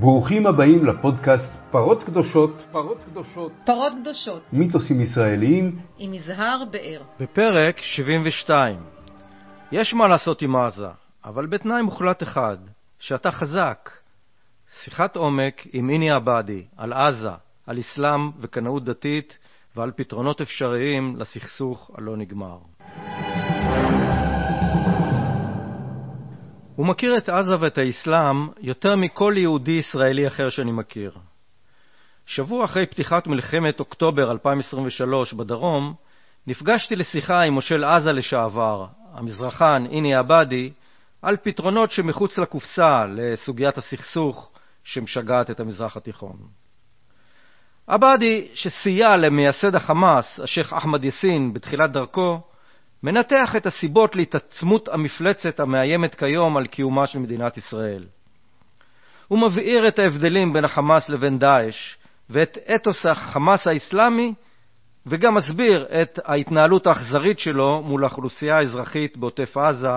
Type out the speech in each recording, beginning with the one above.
ברוכים הבאים לפודקאסט פרות קדושות, פרות קדושות, מיתוסים ישראליים עם יזהר באר. בפרק 72. יש מה לעשות עם עזה, אבל בתנאי מוחלט אחד, שאתה חזק. שיחת עומק עם איני עבדי על עזה, על אסלאם וקנאות דתית ועל פתרונות אפשריים לסכסוך הלא נגמר. הוא מכיר את עזה ואת האסלאם יותר מכל יהודי ישראלי אחר שאני מכיר. שבוע אחרי פתיחת מלחמת אוקטובר 2023 בדרום, נפגשתי לשיחה עם מושל עזה לשעבר, המזרחן איני עבדי, על פתרונות שמחוץ לקופסה לסוגיית הסכסוך שמשגעת את המזרח התיכון. עבדי, שסייע למייסד החמאס, השייח אחמד יאסין, בתחילת דרכו, מנתח את הסיבות להתעצמות המפלצת המאיימת כיום על קיומה של מדינת ישראל. הוא מבהיר את ההבדלים בין החמאס לבין דאעש, ואת אתוס החמאס האסלאמי, וגם מסביר את ההתנהלות האכזרית שלו מול האוכלוסייה האזרחית בעוטף עזה,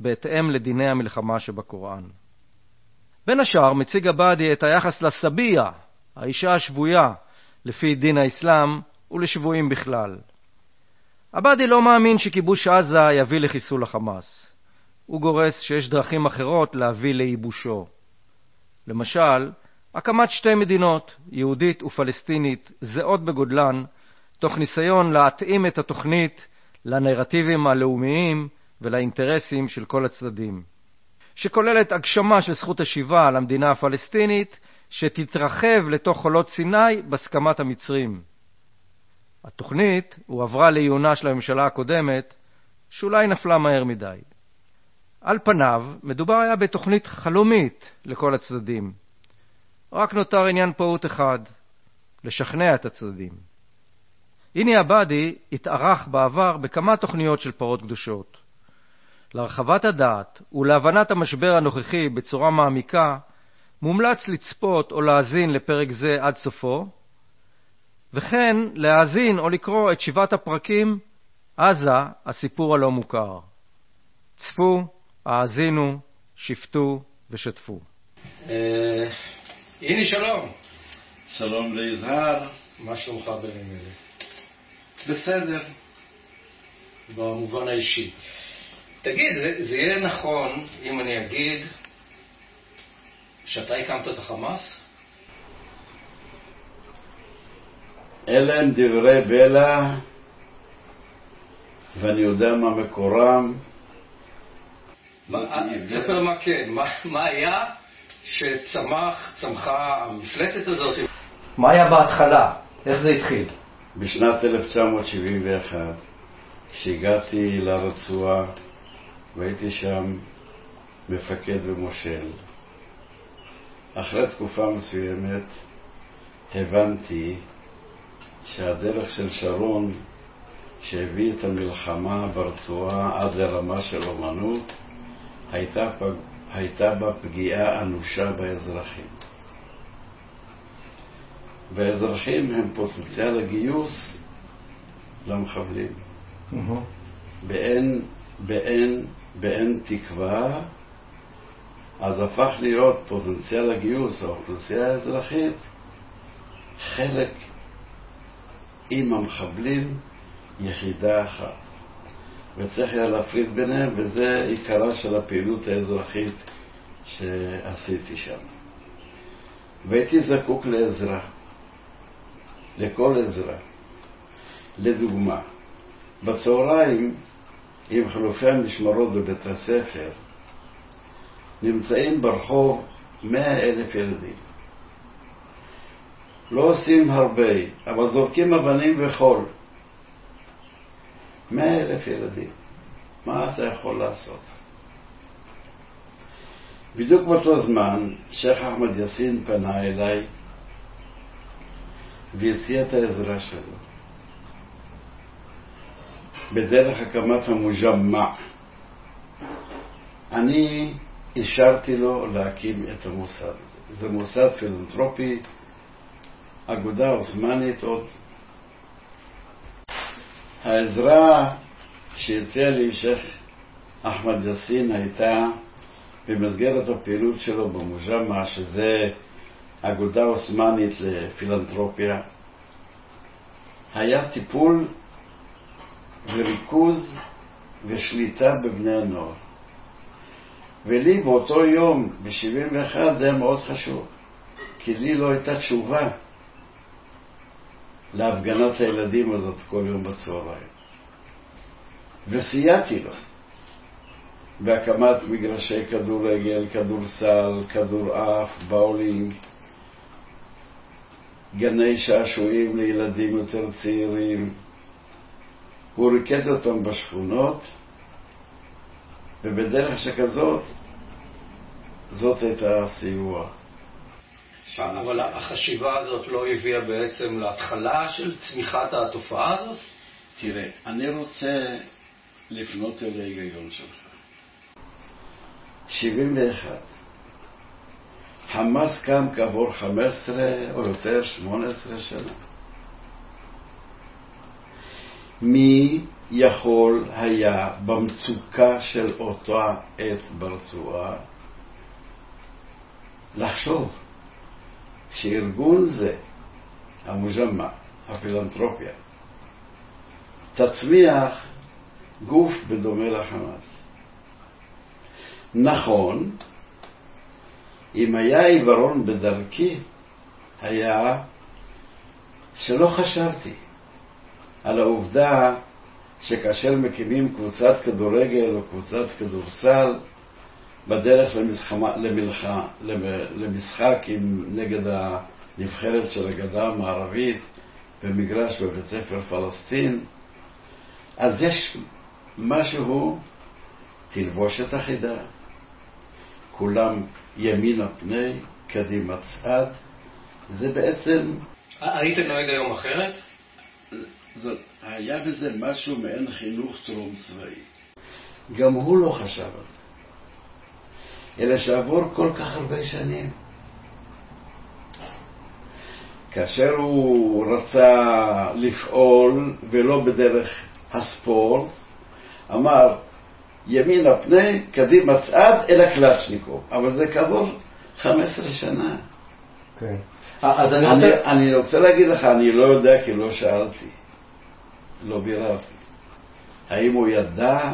בהתאם לדיני המלחמה שבקוראן. בין השאר מציג עבדי את היחס לסביה, האישה השבויה, לפי דין האסלאם, ולשבויים בכלל. עבדי לא מאמין שכיבוש עזה יביא לחיסול החמאס. הוא גורס שיש דרכים אחרות להביא לייבושו. למשל, הקמת שתי מדינות, יהודית ופלסטינית, זהות בגודלן, תוך ניסיון להתאים את התוכנית לנרטיבים הלאומיים ולאינטרסים של כל הצדדים. שכוללת הגשמה של זכות השיבה למדינה הפלסטינית, שתתרחב לתוך חולות סיני בהסכמת המצרים. התוכנית הועברה לעיונה של הממשלה הקודמת, שאולי נפלה מהר מדי. על פניו, מדובר היה בתוכנית חלומית לכל הצדדים. רק נותר עניין פעוט אחד, לשכנע את הצדדים. איני עבדי התארך בעבר בכמה תוכניות של פרות קדושות. להרחבת הדעת ולהבנת המשבר הנוכחי בצורה מעמיקה, מומלץ לצפות או להאזין לפרק זה עד סופו, וכן להאזין או לקרוא את 7 הפרקים עזה, הסיפור הלא מוכר. צפו, האזינו, שפטו ושתפו. הנה שלום. שלום ליזהר. מה שלומך בימים אלה? בסדר. במובן האישי. תגיד, זה יהיה נכון אם אני אגיד שאתה הקמת את החמאס? אלה הם דברי בלע, ואני יודע מה מקורם. ספר מה כן, מה היה שצמחה המפלצת הזאת? מה היה בהתחלה? איך זה התחיל? בשנת 1971, כשהגעתי לרצועה, והייתי שם מפקד ומושל. אחרי תקופה מסוימת הבנתי שהדרך של שרון שהביא את המלחמה ברצועה עד לרמה של אומנות הייתה בה פגיעה אנושה באזרחים. והאזרחים הם פוטנציאל הגיוס למחבלים. באין תקווה, אז הפך להיות פוטנציאל הגיוס, האוכלוסייה האזרחית, חלק עם המחבלים, יחידה אחת. וצריך היה להפריד ביניהם, וזה עיקרה של הפעילות האזרחית שעשיתי שם. והייתי זקוק לעזרה, לכל עזרה. לדוגמה, בצהריים, עם חלופי המשמרות בבית הספר, נמצאים ברחוב 100,000 ילדים. לא עושים הרבה, אבל זורקים אבנים וחול. 100,000 ילדים. מה אתה יכול לעשות? בדיוק באותו זמן, שייח אחמד יאסין פנה אליי והציע את העזרה שלו. בדרך הקמת המוג'מע. אני אישרתי לו להקים את המוסד. זה מוסד פילנתרופי, אגודה עות'מאנית עוד. העזרה שהציע לי שייח אחמד יאסין הייתה במסגרת הפעילות שלו במוג'מה, שזה אגודה עות'מאנית לפילנתרופיה, היה טיפול וריכוז ושליטה בבני הנוער. ולי באותו יום, ב-71, זה היה מאוד חשוב, כי לי לא הייתה תשובה להפגנת הילדים הזאת כל יום בצהריים. וסייעתי לו בהקמת מגרשי כדורגל, כדורסל, כדורעף, באולינג, גני שעשועים לילדים יותר צעירים. הוא ריקד אותם בשכונות, ובדרך שכזאת, זאת הייתה הסיוע. אבל החשיבה הזאת לא הביאה בעצם להתחלה של צמיחת התופעה הזאת? תראה, אני רוצה לפנות אל ההיגיון שלך. 71. חמאס קם כעבור 15 או יותר 18 שנה. מי יכול היה במצוקה של אותה עת ברצועה לחשוב שארגון זה, המוג'מה, הפילנתרופיה, תצמיח גוף בדומה לחמאס? נכון, אם היה עיוורון בדרכי, היה שלא חשבתי על העובדה שכאשר מקימים קבוצת כדורגל או קבוצת כדורסל בדרך למשחק נגד הנבחרת של הגדה המערבית במגרש בבית ספר פלסטין, אז יש משהו, תלבושת אחידה, כולם ימין הפני, קדימה צעד, זה בעצם... היית נוהג היום אחרת? היה בזה משהו מעין חינוך טרום צבאי. גם הוא לא חשב על זה, אלא שעבור כל כך הרבה שנים, כאשר הוא רצה לפעול ולא בדרך הספורט, אמר ימין הפני, קדימה צעד, אל הקלצ'ניקוב. אבל זה כעבור 15 שנה. כן. אז אני רוצה להגיד לך, אני לא יודע, כי לא שאלתי. לא ביררתי. האם הוא ידע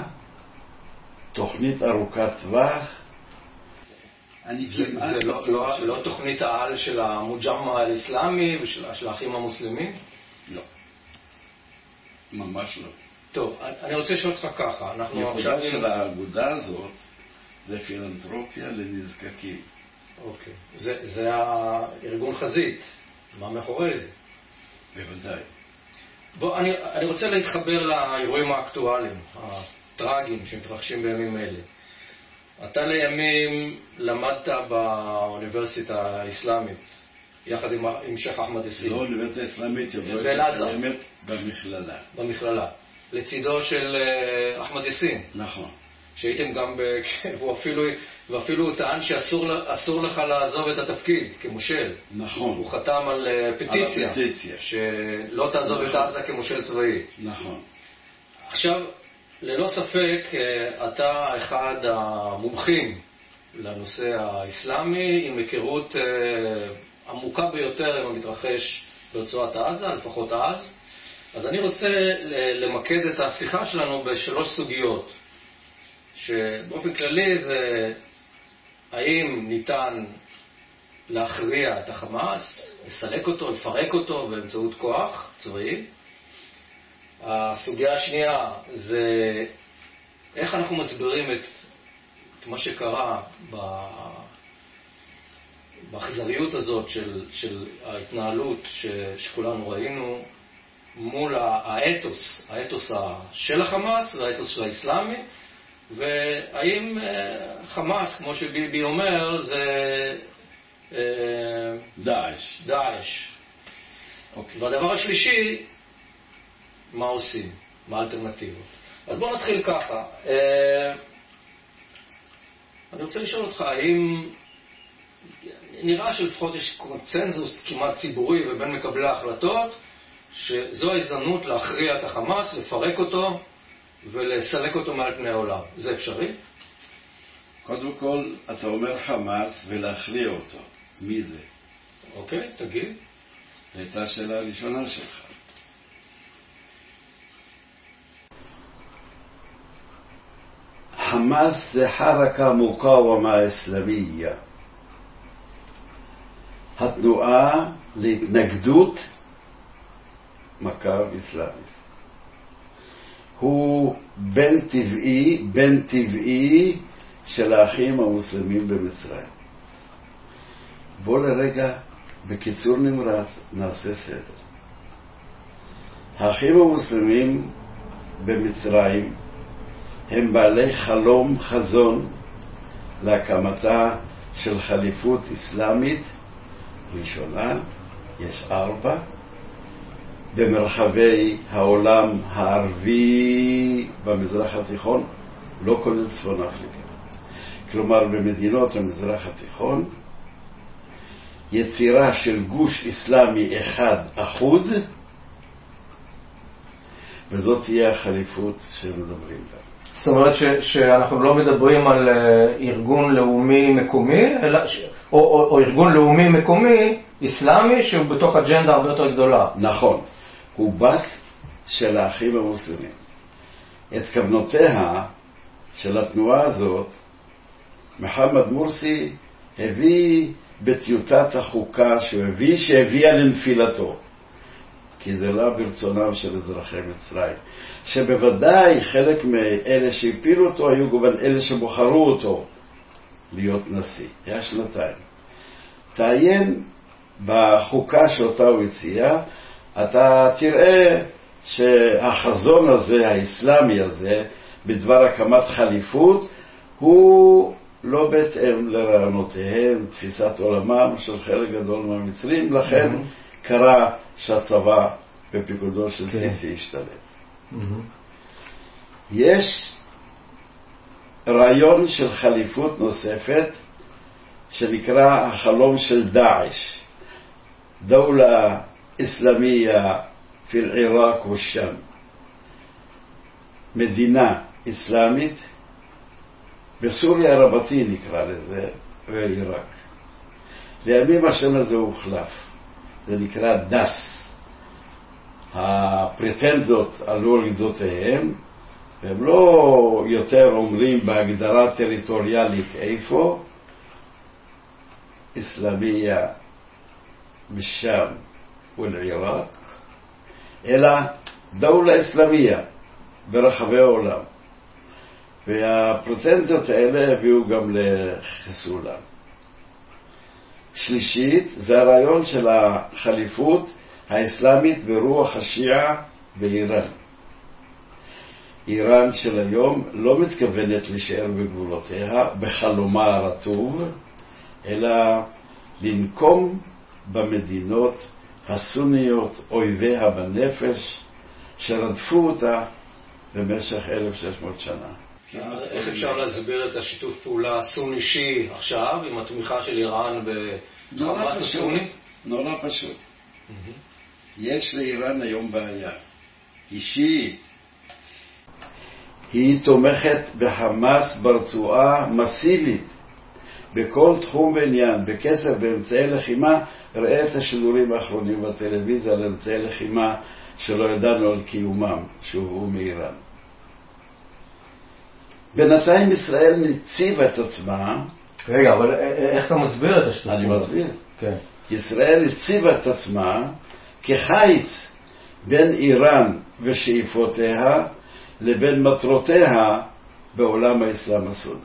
תוכנית ארוכת טווח? זה לא תוכנית העל של המוג'מה האסלאמי ושל האחים המוסלמים? לא. ממש לא. טוב, אני רוצה לשאול אותך ככה, אנחנו עכשיו... ייחודה של האגודה הזאת זה פילנתרופיה לנזקקים. אוקיי, זה הארגון חזית, מה מאחורי זה? בוודאי. בוא, אני רוצה להתחבר לאירועים האקטואליים, הטראגיים שמתרחשים בימים אלה. אתה לימים למדת באוניברסיטה האסלאמית, יחד עם שייח' אחמד יאסין. לא, אוניברסיטה האסלאמית, באמת במכללה. במכללה. לצידו של אחמד יאסין. נכון. שהייתם גם, ואפילו טען שאסור לך לעזוב את התפקיד כמושל. נכון. הוא חתם על פטיציה. על פטיציה. שלא תעזוב את עזה כמושל צבאי. נכון. עכשיו, ללא ספק, אתה אחד המומחים לנושא האסלאמי, עם היכרות עמוקה ביותר עם המתרחש ברצועת עזה, לפחות אז. אז אני רוצה למקד את השיחה שלנו בשלוש סוגיות, שבאופן כללי זה האם ניתן להכריע את החמאס, לסלק אותו, לפרק אותו באמצעות כוח צבאי. הסוגיה השנייה זה איך אנחנו מסבירים את מה שקרה באכזריות הזאת של ההתנהלות שכולנו ראינו, מול האתוס של החמאס והאתוס של האסלאמי, והאם חמאס, כמו שביבי אומר, זה דאעש. והדבר השלישי, מה עושים? מה האלטרנטיבות? אז בואו נתחיל ככה. אני רוצה לשאול אותך, האם נראה שלפחות יש קונצנזוס כמעט ציבורי ובין מקבלי ההחלטות שזו ההזדמנות להכריע את החמאס, לפרק אותו ולסלק אותו מעל פני העולם. זה אפשרי? קודם כל, אתה אומר חמאס ולהכריע אותו. מי זה? אוקיי, תגיד. הייתה השאלה הראשונה שלך. חמאס זה חרקה מוקאומה אסלאמיה. התנועה להתנגדות מכב אסלאמית. הוא בן טבעי של האחים המוסלמים במצרים. בוא לרגע, בקיצור נמרץ, נעשה סדר. האחים המוסלמים במצרים הם בעלי חלום חזון להקמתה של חליפות אסלאמית ראשונה, יש 4, במרחבי העולם הערבי במזרח התיכון, לא כולל צפון אפריקה. כלומר במדינות המזרח התיכון, יצירה של גוש אסלאמי אחד אחוד, וזאת תהיה החליפות שמדברים בה. זאת אומרת שאנחנו לא מדברים על ארגון לאומי מקומי, או ארגון לאומי מקומי אסלאמי שהוא בתוך אג'נדה הרבה יותר גדולה. נכון. הוא בת של האחים המוסלמים. את כוונותיה של התנועה הזאת محمد مرسي הביא בטיוטת החוקה שהביאה לנפילתו, כי זה לא ברצונם של אזרחי מצרים, שבוודאי חלק מאלה שהפילו אותו היו גוון אלה שבוחרו אותו להיות נשיא. היה 2 תעיין בחוקה שאותה הוא הציע, אתה תראה שהחזון הזה, האסלאמי הזה, בדבר הקמת חליפות, הוא לא בהתאם לרעיונותיהם, תפיסת עולמם של חלק גדול מהמצרים, לכן קרה שהצבא בפיקודו של סיסי השתלט. יש רעיון של חליפות נוספת שנקרא החלום של דאעש, דולה אסלאמיה פיל עיראק ושם, מדינה אסלאמית בסוריה רבתי נקרא לזה, ועיראק. לימים השם הזה הוחלף, זה נקרא דס. הפרטנזות עלו על גדותיהם, והם לא יותר אומרים בהגדרה טריטוריאלית איפה, אסלאמיה בשם ולעיראק, אלא דולה אסלאמיה ברחבי העולם. והפרצנזיות האלה הביאו גם לחיסולם. שלישית, זה הרעיון של החליפות האסלאמית ברוח השיעה באיראן. איראן של היום לא מתכוונת להישאר בגבולותיה בחלומה הרטוב, אלא לנקום במדינות הסוניות, אויביה בנפש, שרדפו אותה במשך 1600 שנה. איך אפשר להסביר את השיתוף פעולה סוני-שיעי עכשיו עם התמיכה של איראן בחמאס הסוני? נורא פשוט. יש לאיראן היום בעיה. היא שיעית. היא תומכת בחמאס ברצועה מסיבית. בכל תחום ועניין, בכסף, באמצעי לחימה, ראה את השידורים האחרונים בטלוויזיה על אמצעי לחימה שלא ידענו על קיומם, שהובאו מאיראן. בינתיים ישראל מציבה את עצמה. רגע, אבל איך אתה מסביר את השטות? אני מסביר. כן. ישראל הציבה את עצמה כחיץ בין איראן ושאיפותיה לבין מטרותיה בעולם האסלאם הסוני.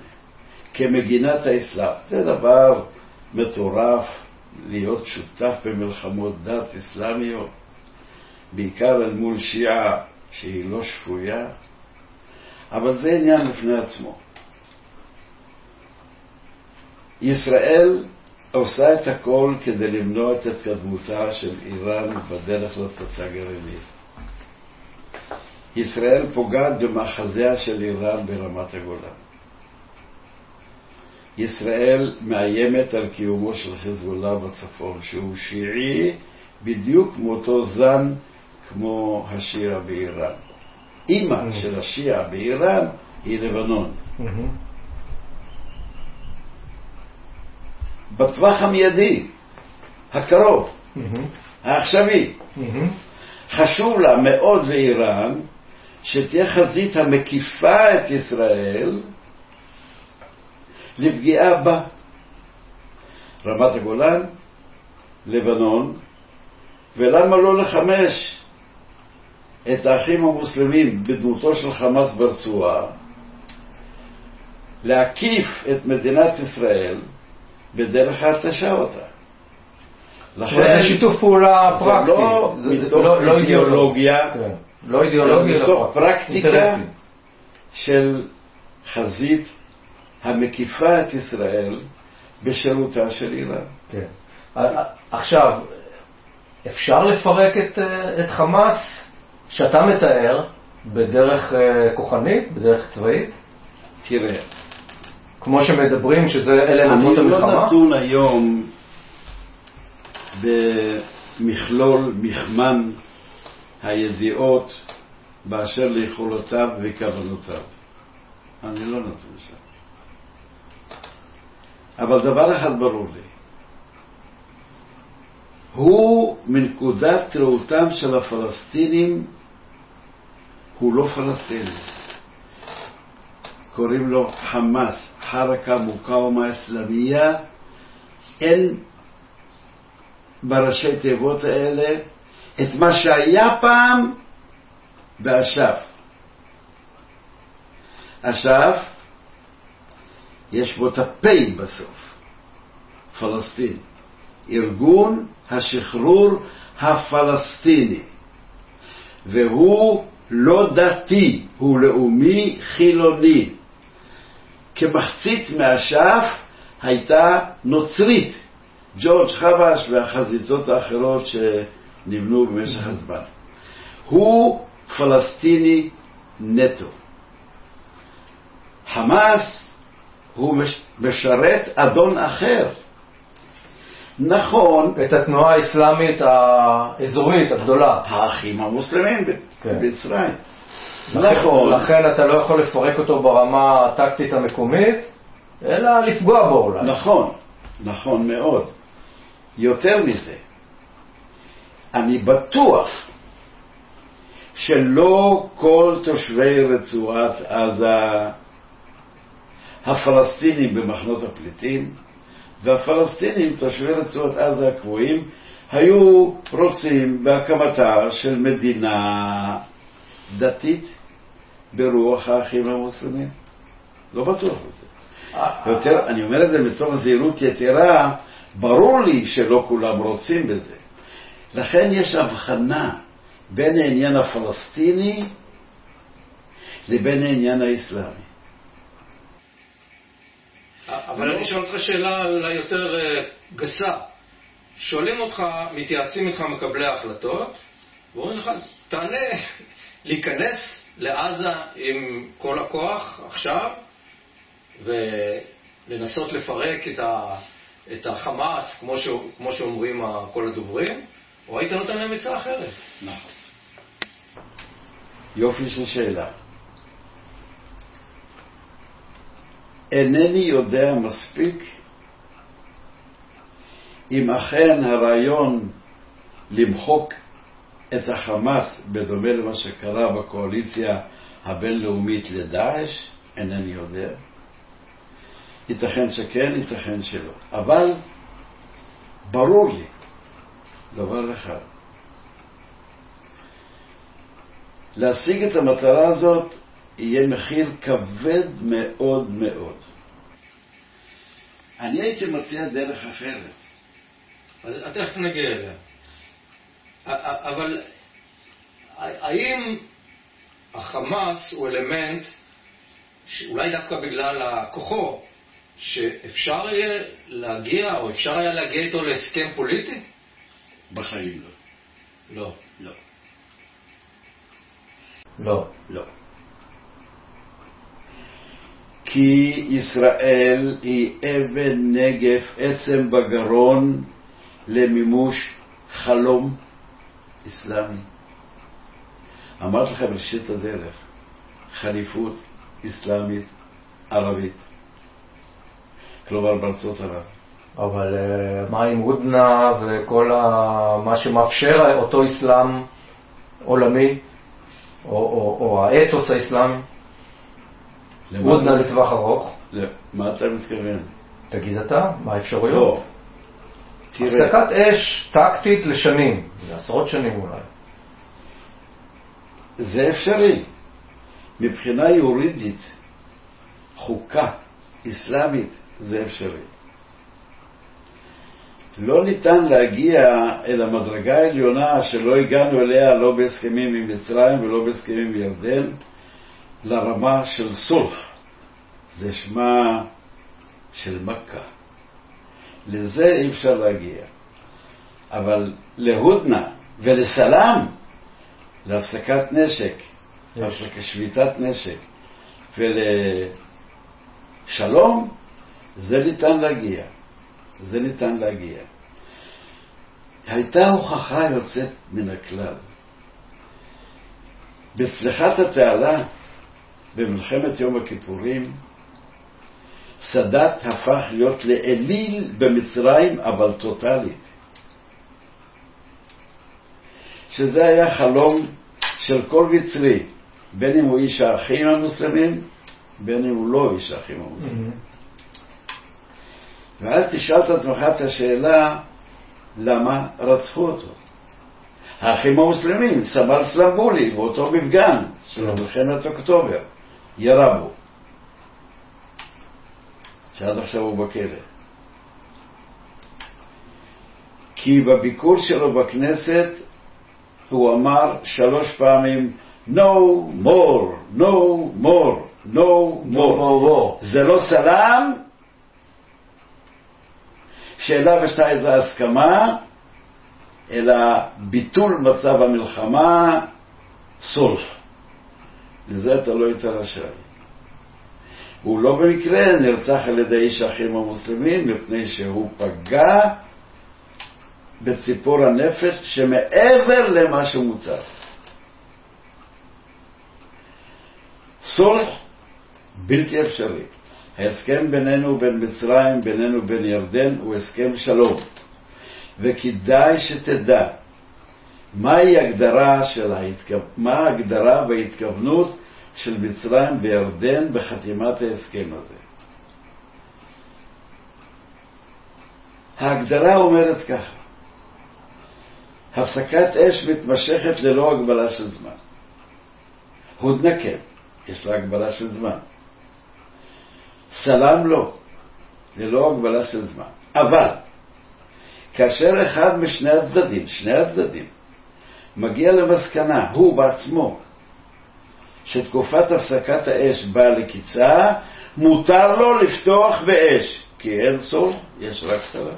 כמגינת האסלאם. זה דבר מטורף להיות שותף במלחמות דת אסלאמיות, בעיקר אל מול שיעה שהיא לא שפויה, אבל זה עניין לפני עצמו. ישראל עושה את הכל כדי למנוע את התקדמותה של איראן בדרך לפצצה גרעינית. ישראל פוגעת במאחזיה של איראן ברמת הגולן. ישראל מאיימת על קיומו של חיזבאללה בצפון, שהוא שיעי בדיוק מאותו זן כמו השיעה באיראן. אימא של השיעה באיראן היא לבנון. בטווח המיידי, הקרוב, העכשווי. חשוב לה מאוד לאיראן שתהיה חזית המקיפה את ישראל לפגיעה בה. רמת הגולן, לבנון, ולמה לא לחמש את האחים המוסלמים בדמותו של חמאס ברצועה, להקיף את מדינת ישראל בדרך ההתשה אותה. זה שיתוף פעולה פרקטי, לא אידיאולוגיה, מתוך פרקטיקה של חזית המקיפה את ישראל בשירותה של איראן. כן. עכשיו, אפשר לפרק את חמאס שאתה מתאר בדרך כוחנית, בדרך צבאית? תראה, כמו שמדברים שזה אלה נמות המלחמה? אני לא נתון היום במכלול מכמן הידיעות באשר ליכולותיו וכוונותיו. אני לא נתון שם. אבל דבר אחד ברור לי. הוא מנקודת ראותם של הפלסטינים, הוא לא פלסטיני. קוראים לו חמאס, חרקה מוקאומה אסלאמיה. אין בראשי תיבות האלה את מה שהיה פעם באש"ף. אש"ף יש בו תפי בסוף, פלסטין, ארגון השחרור הפלסטיני, והוא לא דתי, הוא לאומי חילוני. כמחצית מהשאף הייתה נוצרית, ג'ורג' חבש והחזיתות האחרות שנבנו במשך הזמן. הוא פלסטיני נטו. חמאס הוא משרת אדון אחר. נכון, את התנועה האסלאמית האזורית הגדולה, האחים המוסלמים במצרים. נכון, לכן אתה לא יכול לפרק אותו ברמה הטקטית המקומית, אלא לפגוע בו אולי. נכון, נכון מאוד. יותר מזה, אני בטוח שלא כל תושבי רצועת עזה, הפלסטינים במחנות הפליטים והפלסטינים תושבי רצועת עזה הקבועים, היו רוצים בהקמתה של מדינה דתית ברוח האחים המוסלמים. לא בטוח בזה. אני אומר את זה מתוך זהירות יתרה, ברור לי שלא כולם רוצים בזה. לכן יש הבחנה בין העניין הפלסטיני לבין העניין האסלאמי. אבל אני שואל אותך שאלה ליותר גסה. שואלים אותך, מתייעצים איתך מקבלי ההחלטות, ואומרים לך, תענה, להיכנס לעזה עם כל הכוח עכשיו, ולנסות לפרק את החמאס, כמו שאומרים כל הדוברים, או היית נותן להם עצה אחרת? נכון. יופי של שאלה. אינני יודע מספיק אם אכן הרעיון למחוק את החמאס בדומה למה שקרה בקואליציה הבינלאומית לדאעש, אינני יודע. ייתכן שכן, ייתכן שלא. אבל ברור לי דבר אחד. להשיג את המטרה הזאת יהיה מחיר כבד מאוד מאוד. אני הייתי מציע דרך אחרת. אז איך תנגיע אליה? אבל האם החמאס הוא אלמנט שאולי דווקא בגלל הכוחו שאפשר היה להגיע או אפשר היה להגיע איתו להסכם פוליטי? בחיים לא. לא. לא. לא. לא. כי ישראל היא אבן נגף, עצם בגרון למימוש חלום אסלאמי. אמרתי לכם בראשית הדרך, חליפות אסלאמית ערבית, כלומר בארצות ערב. אבל מים הודנה וכל מה שמאפשר אותו אסלאם עולמי או האתוס האסלאמי הודנה לטווח ארוך. מה אתה מתכוון? תגיד אתה, מה האפשרויות? הפסקת אש טקטית לשנים, לעשרות שנים אולי. זה אפשרי. מבחינה יורידית, חוקה אסלאמית, זה אפשרי. לא ניתן להגיע אל המדרגה העליונה שלא הגענו אליה, לא בהסכמים עם מצרים ולא בהסכמים עם ירדן, לרמה של סולח. זה שמה של מכה. לזה אי אפשר להגיע. אבל להודנה ולסלם, להפסקת נשק, להפסקת שביתת נשק, ולשלום, זה ניתן להגיע. זה ניתן להגיע. הייתה הוכחה יוצאת מן הכלל. בפלחת התעלה, במלחמת יום הכיפורים, סאדאת הפך להיות לאליל במצרים, אבל טוטלית. שזה היה חלום של כל מצרי, בין אם הוא איש האחים המוסלמים, בין אם הוא לא איש האחים המוסלמים. ואז תשאל את עצמך את השאלה, למה רצחו אותו? האחים המוסלמים, סמר סלמבולי, באותו מפגן של מלחמת אוקטובר, ירה בו. שעד עכשיו הוא בכלא. כי בביקור שלו בכנסת הוא אמר 3 פעמים no more, no more, no more. זה לא סלם, שאלה ושתה את ההסכמה, אלא ביטול מצב המלחמה, סולח. לזה אתה לא יותר רשאי. הוא לא במקרה נרצח על ידי איש האחים המוסלמים, מפני שהוא פגע בציפור הנפש שמעבר למה שמותר. סולח בלתי אפשרי. ההסכם בינינו בין מצרים, בינינו בין ירדן, הוא הסכם שלום. וכדאי שתדע מהי הגדרה של מה ההגדרה וההתכוונות של מצרים וירדן בחתימת ההסכם הזה. ההגדרה אומרת ככה: הפסקת אש מתמשכת ללא הגבלה של זמן. הודנה כן, יש לה הגבלה של זמן. סלם לא, ללא הגבלה של זמן. אבל כאשר אחד משני הצדדים, מגיע למסקנה, הוא בעצמו, שתקופת הפסקת האש באה לקיצה, מותר לו לפתוח באש, כי אין סוף, יש רק סלם.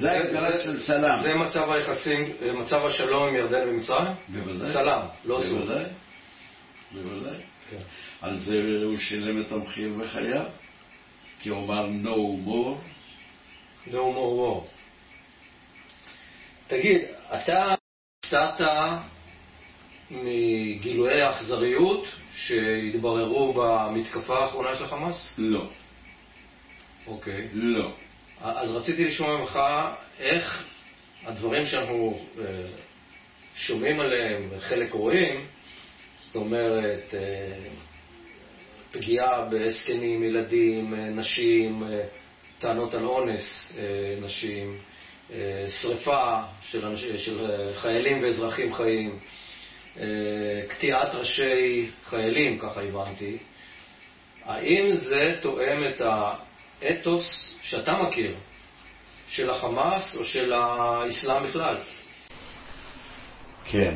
זה הגדרה של סלם. זה מצב היחסים, מצב השלום עם ירדן ומצרים? בוודאי. סלם, לא סוף. בוודאי. כן. על זה הוא שילם את המחיר בחייו, כי הוא אמר no more. no more. תגיד, אתה הפתעת מגילויי האכזריות שהתבררו במתקפה האחרונה של החמאס? לא. אוקיי. לא. אז רציתי לשמוע ממך איך הדברים שאנחנו שומעים עליהם, חלק רואים, זאת אומרת, פגיעה בהסכמים, ילדים, נשים, טענות על אונס נשים, שריפה של חיילים ואזרחים חיים, קטיעת ראשי חיילים, ככה הבנתי. האם זה תואם את האתוס שאתה מכיר, של החמאס או של האסלאם בכלל? כן.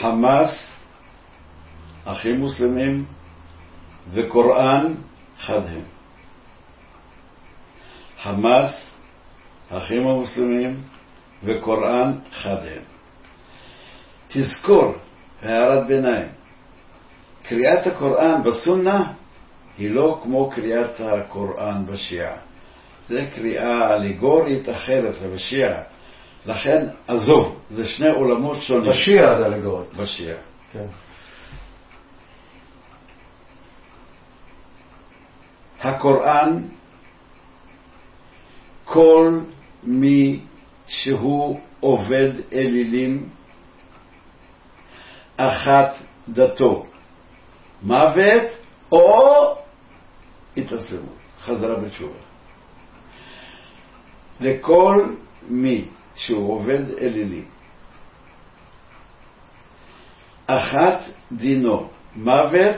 חמאס, אחים מוסלמים וקוראן חד הם. חמאס, אחים המוסלמים וקוראן חד הם. תזכור, הערת ביניים, קריאת הקוראן בסונה היא לא כמו קריאת הקוראן בשיעה. זו קריאה אליגורית אחרת בשיעה. לכן, עזוב, זה שני עולמות שונים. בשיעה זה אליגורית. בשיעה, כן. הקוראן כל מי שהוא עובד אלילים, אחת דתו, מוות או התאסלמות, חזרה בתשובה. לכל מי שהוא עובד אלילים, אחת דינו, מוות,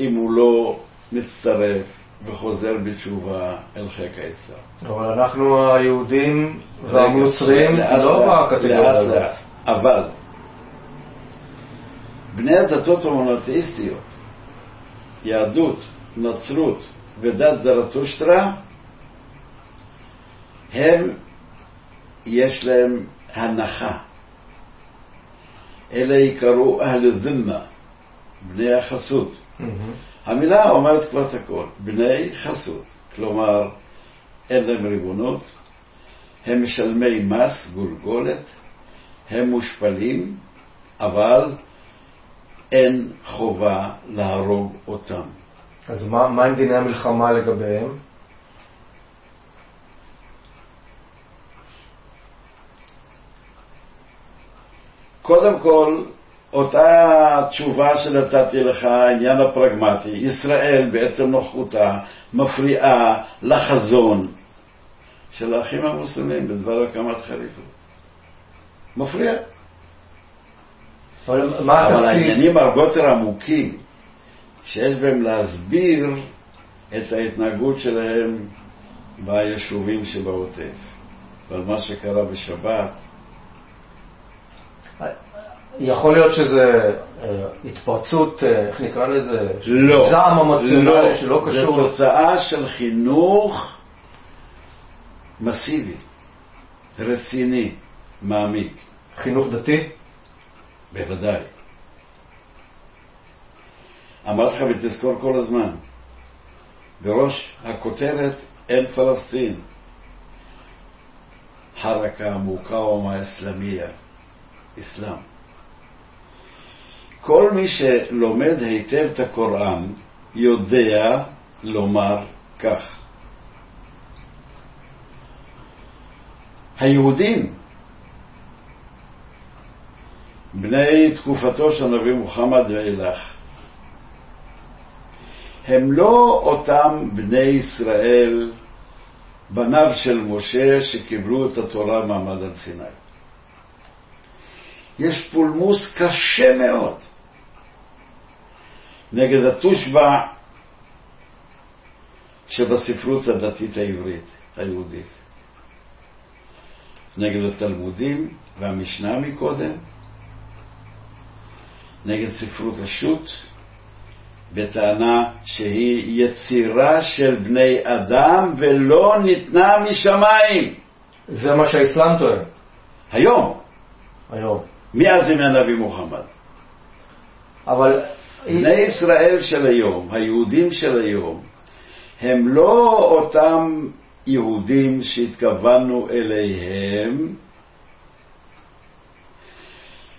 אם הוא לא מצטרף וחוזר בתשובה אל חיק האסלאם. אבל אנחנו היהודים והמוצרים לא בקטגוריה הזאת. אבל בני הדתות המונותאיסטיות, יהדות, נצרות ודת זרטושטרה, הם יש להם הנחה. אלה יקראו אהל א-זמא, בני החסות. המילה אומרת כבר את הכל, בני חסות, כלומר אין להם ריבונות, הם משלמי מס גולגולת, הם מושפלים, אבל אין חובה להרוג אותם. אז מה עם דיני המלחמה לגביהם? קודם כל, אותה תשובה שנתתי לך, העניין הפרגמטי, ישראל בעצם נוכחותה מפריעה לחזון של האחים המוסלמים בדבר הקמת חליפות. מפריע. אבל העניינים הרבה יותר עמוקים שיש בהם להסביר את ההתנהגות שלהם ביישובים שבעוטף, ועל מה שקרה בשבת. יכול להיות שזה התפרצות, איך נקרא לזה, זעם אמוציונלי שלא קשור. זו תוצאה של חינוך מסיבי, רציני, מעמיק. חינוך דתי? בוודאי. אמרת לך ותזכור כל הזמן, בראש הכותרת אין פלסטין. חרקה מוקאומה אסלאמיה, אסלאם. כל מי שלומד היטב את הקוראן יודע לומר כך. היהודים, בני תקופתו של הנביא מוחמד ואילך, הם לא אותם בני ישראל, בניו של משה שקיבלו את התורה מעמד הר סיני. יש פולמוס קשה מאוד נגד התושבע שבספרות הדתית העברית היהודית, נגד התלמודים והמשנה מקודם, נגד ספרות השו"ת, בטענה שהיא יצירה של בני אדם ולא ניתנה משמיים. זה מה שהאסלאם טוען היום מאז ימי הנביא מוחמד. אבל בני ישראל של היום, היהודים של היום, הם לא אותם יהודים שהתכוונו אליהם,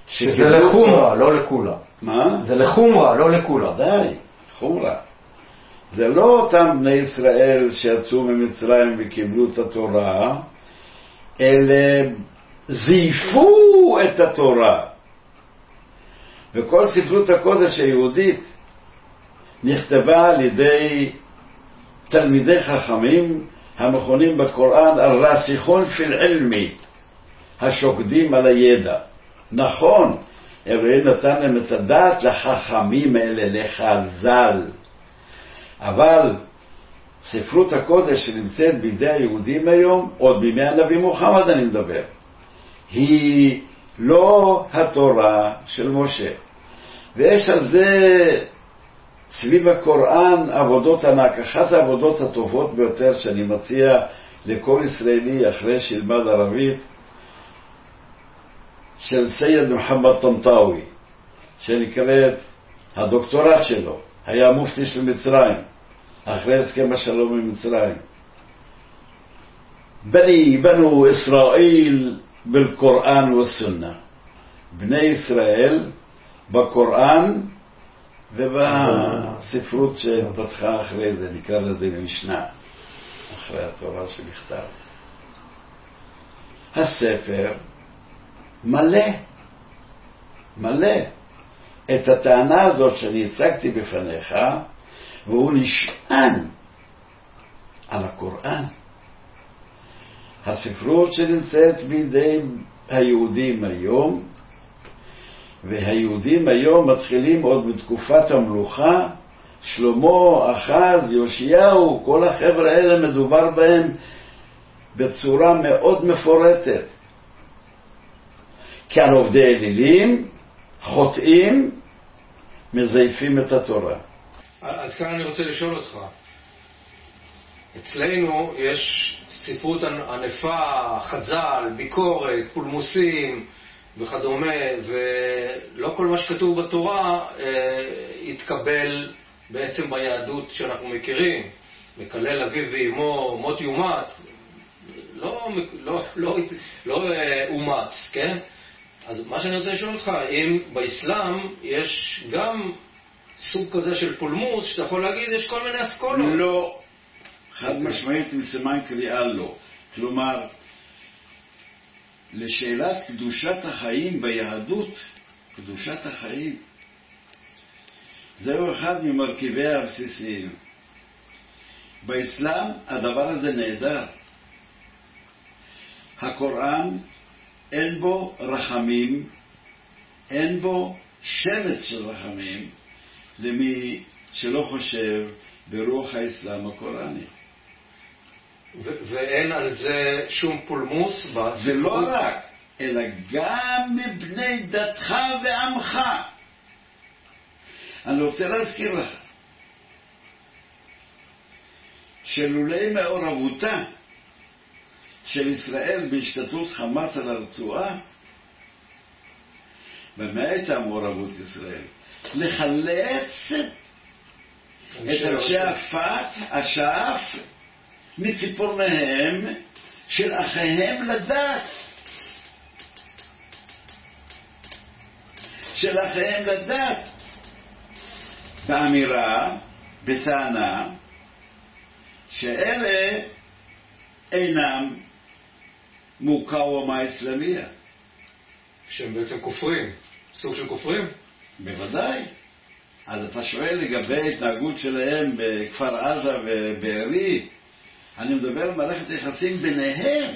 שזה לחומרה, לא לכולה. מה? זה לחומרה, לא לכולה. די, חומרה. זה לא אותם בני ישראל שיצאו ממצרים וקיבלו את התורה, אלא זייפו את התורה. וכל ספרות הקודש היהודית נכתבה על ידי תלמידי חכמים המכונים בקוראן הראסיכון פיל עלמי, השוקדים על הידע. נכון, אלוהים נתן להם את הדעת לחכמים האלה, לחז"ל, אבל ספרות הקודש שנמצאת בידי היהודים היום, עוד בימי הנביא מוחמד אני מדבר, היא לא התורה של משה. ויש על זה סביב הקוראן עבודות ענק. אחת העבודות הטובות ביותר שאני מציע לכל ישראלי אחרי שילמד ערבית, של סייד מוחמד טנטאווי, שנקראת, הדוקטורט שלו היה מופתי של מצרים אחרי הסכם השלום עם מצרים, בנו ישראל بالقرآن والسنة, בני ישראל בקוראן ובספרות שפתחה אחרי זה, נקרא לזה משנה, אחרי התורה שנכתב. הספר מלא את הטענה הזאת שאני הצגתי בפניך, והוא נשען על הקוראן. הספרות שנמצאת בידי היהודים היום, והיהודים היום מתחילים עוד בתקופת המלוכה, שלמה, אחז, יאשיהו, כל החבר'ה האלה מדובר בהם בצורה מאוד מפורטת. כאן עובדי אלילים, חוטאים, מזייפים את התורה. אז כאן אני רוצה לשאול אותך, אצלנו יש ספרות ענפה, חז"ל, ביקורת, פולמוסים וכדומה, ולא כל מה שכתוב בתורה יתקבל בעצם ביהדות שאנחנו מכירים. מקלל אביו ואמו, מות יומת, לא אומץ, כן? אז מה שאני רוצה לשאול אותך, אם באסלאם יש גם סוג כזה של פולמוס, שאתה יכול להגיד, יש כל מיני אסכולות. לא. חד משמעית עם סימן קריאה לא. כלומר, לשאלת קדושת החיים ביהדות, קדושת החיים, זהו אחד ממרכיביה הבסיסיים. באסלאם הדבר הזה נהדר. הקוראן אין בו רחמים, אין בו שמץ של רחמים, למי שלא חושב ברוח האסלאם הקוראני. ואין על זה שום פולמוס? זה לא רק, אלא גם מבני דתך ועמך. אני רוצה להזכיר לך שלולא מעורבותה של ישראל בהשתתפות חמאס על הרצועה, במה הייתה מעורבות ישראל? לחלץ את אנשי השאף מציפורניהם של אחיהם לדת, של אחיהם לדת, באמירה, בטענה שאלה אינם מוקאוומה האסלאמיה, שהם בעצם כופרים, סוג של כופרים. בוודאי. אז אתה שואל לגבי התנהגות שלהם בכפר עזה ובארי, אני מדבר על מערכת יחסים ביניהם.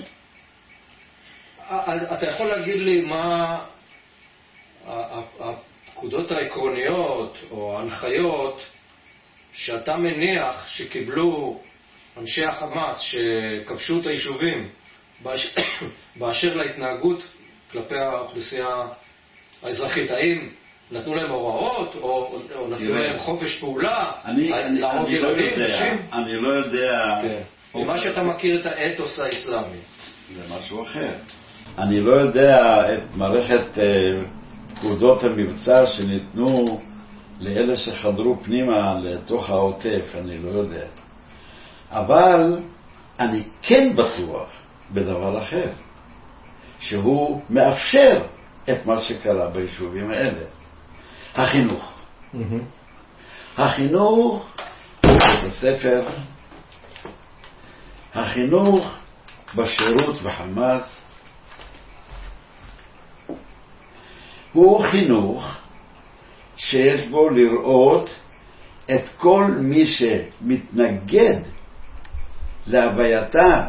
אתה יכול להגיד לי מה הפקודות העקרוניות או ההנחיות שאתה מניח שקיבלו אנשי החמאס שכבשו את היישובים באשר להתנהגות כלפי האוכלוסייה האזרחית? האם נתנו להם הוראות או נתנו להם חופש פעולה? אני לא יודע. ממה שאתה מכיר את האתוס האסלאמי זה משהו אחר. אני לא יודע את מערכת פקודות המבצע שניתנו לאלה שחדרו פנימה לתוך העוטף, אני לא יודע. אבל אני כן בטוח בדבר אחר, שהוא מאפשר את מה שקרה ביישובים האלה. החינוך. החינוך בבית הספר, החינוך בשירות בחמאס, הוא חינוך שיש בו לראות את כל מי שמתנגד להווייתה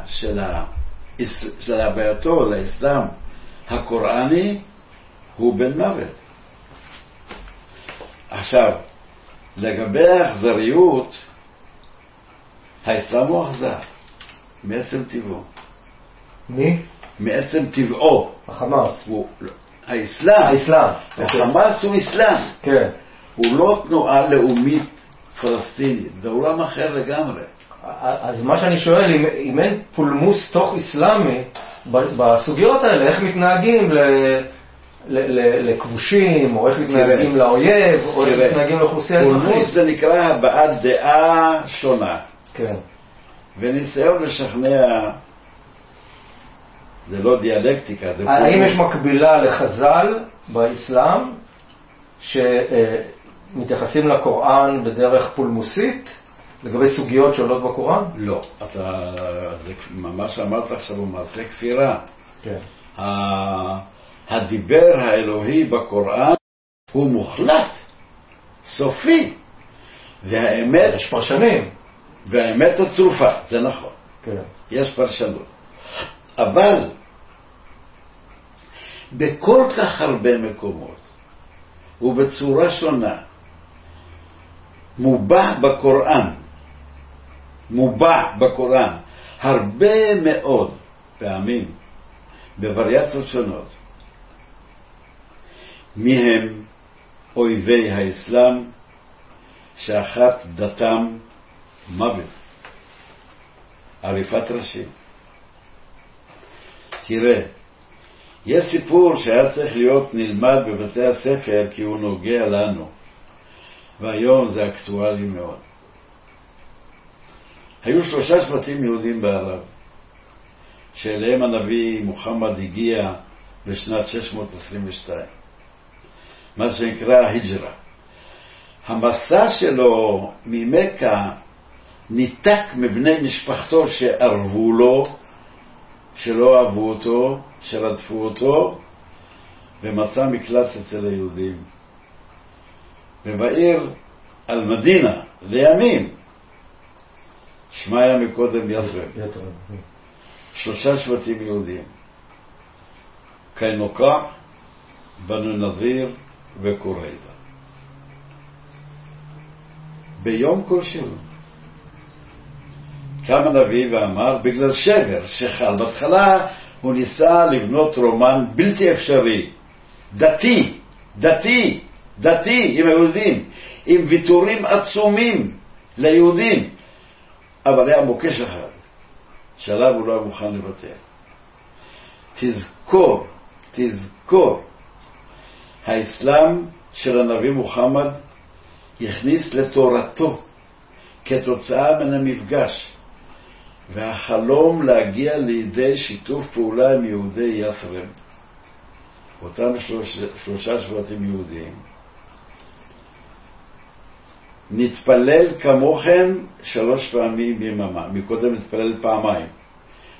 של הווייתו לאסלאם הקוראני הוא בן מוות. עכשיו, לגבי האכזריות, האסלאם הוא אכזר מעצם טבעו. מי? מעצם טבעו. החמאס. האסלאם. החמאס הוא אסלאם. כן. הוא לא תנועה לאומית פלסטינית. זה עולם אחר לגמרי. אז מה שאני שואל, אם אין פולמוס תוך אסלאמי בסוגיות האלה, איך מתנהגים לכבושים, או איך מתנהגים לאויב, או איך מתנהגים לאוכלוסייה האזרחית? פולמוס זה נקרא הבעת דעה שונה. כן. וניסיון לשכנע, זה לא דיאלקטיקה. האם יש מקבילה לחז"ל באסלאם שמתייחסים לקוראן בדרך פולמוסית לגבי סוגיות שעולות בקוראן? לא. אתה ממש אמרת עכשיו, הוא מעשה כפירה. הדיבר האלוהי בקוראן הוא מוחלט, סופי, והאמת... יש פרשנים. והאמת הצרופה, זה נכון. כן. יש פרשנות. אבל בכל כך הרבה מקומות ובצורה שונה מובע בקוראן הרבה מאוד פעמים בווריאציות שונות מיהם אויבי האסלאם שאחת דתם מוות, עריפת ראשים. תראה, יש סיפור שהיה צריך להיות נלמד בבתי הספר כי הוא נוגע לנו, והיום זה אקטואלי מאוד. היו 3 שבטים יהודים בערב שאליהם הנביא מוחמד הגיע בשנת 622, מה שנקרא היג'רה. המסע שלו ממקה ניתק מבני משפחתו שערבו לו, שלא אהבו אותו, שרדפו אותו, ומצא מקלט אצל היהודים. ובעיר אל מדינה, לימים, שמעיה מקודם יתרם. 3 שבטים יהודים. קינוקה, בנו נזיר וקוריידה. ביום כלשהו קם הנביא ואמר, בגלל שבר שחל, בהתחלה הוא ניסה לבנות רומן בלתי אפשרי, דתי עם היהודים, עם ויתורים עצומים ליהודים, אבל היה מוקש אחד שעליו הוא לא היה מוכן לוותר. תזכור, האסלאם של הנביא מוחמד הכניס לתורתו כתוצאה מן המפגש והחלום להגיע לידי שיתוף פעולה עם יהודי יפרם, אותם 3 שבטים יהודיים. נתפלל כמוכם 3 פעמים יממה, מקודם נתפלל פעמיים,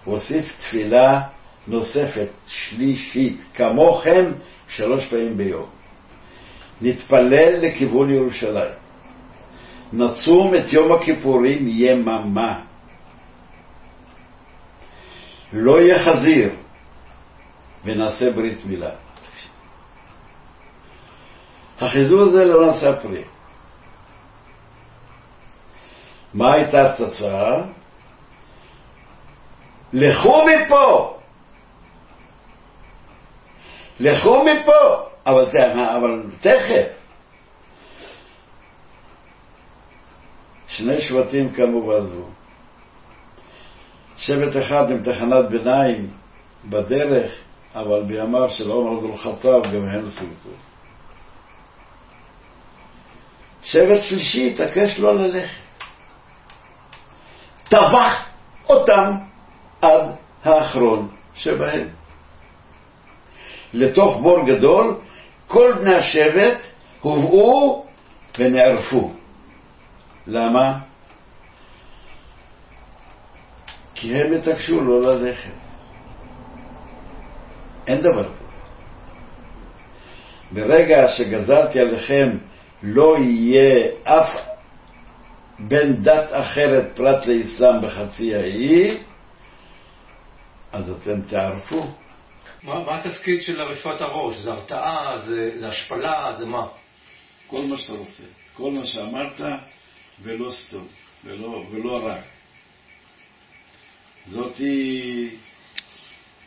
הוסיף תפילה נוספת שלישית, כמוכם 3 פעמים ביום. נתפלל לכיוון ירושלים, נצום את יום הכיפורים יממה, לא יהיה חזיר, ונעשה ברית מילה. החיזור הזה לא נעשה פרי. מה הייתה התוצאה? לכו מפה! אבל תכף 2 שבטים קמו ועזבו. שבט אחד עם תחנת ביניים בדרך, אבל בימיו של עומר אבן אל-חטאב גם הם סולקו. שבט שלישי התעקש לא ללכת, טבח אותם עד האחרון שבהם לתוך בור גדול. כל בני השבט הובאו ונערפו. למה? כי הם התעקשו לא ללכת. אין דבר כזה. ברגע שגזרתי עליכם לא יהיה אף בן דת אחרת פרט לאסלאם בחצי האי, אז אתם תערפו. מה התפקיד של עריפת הראש? זה הרתעה, זה השפלה, זה מה? כל מה שאתה רוצה, כל מה שאמרת, ולא סתום, ולא רק. זאתי...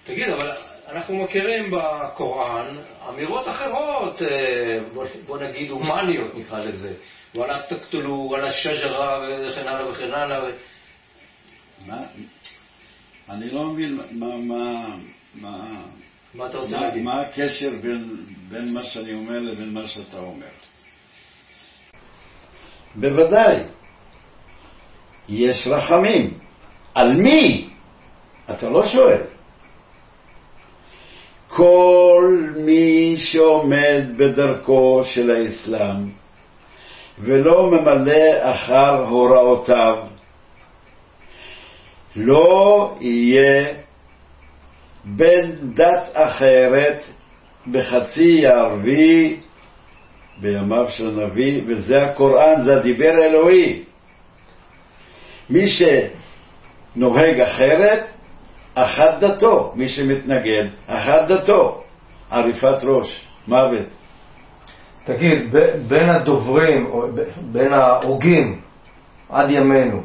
תגיד, אבל אנחנו מכירים בקוראן אמירות אחרות, בוא נגיד הומניות נקרא לזה, ועלה תקטלו, ועלה שג'רה וכן הלאה וכן הלאה. מה? אני לא מבין מה אתה רוצה להגיד? מה הקשר בין מה שאני אומר לבין מה שאתה אומר? בוודאי יש רחמים. על מי? אתה לא שואל. כל מי שעומד בדרכו של האסלאם ולא ממלא אחר הוראותיו לא יהיה בין דת אחרת בחצי הערבי בימיו של הנביא, וזה הקוראן, זה הדיבר אלוהי. מי שנוהג אחרת, אחת דתו. מי שמתנגד, אחת דתו. עריפת ראש, מוות. תגיד, בין הדוברים, בין ההוגים עד ימינו,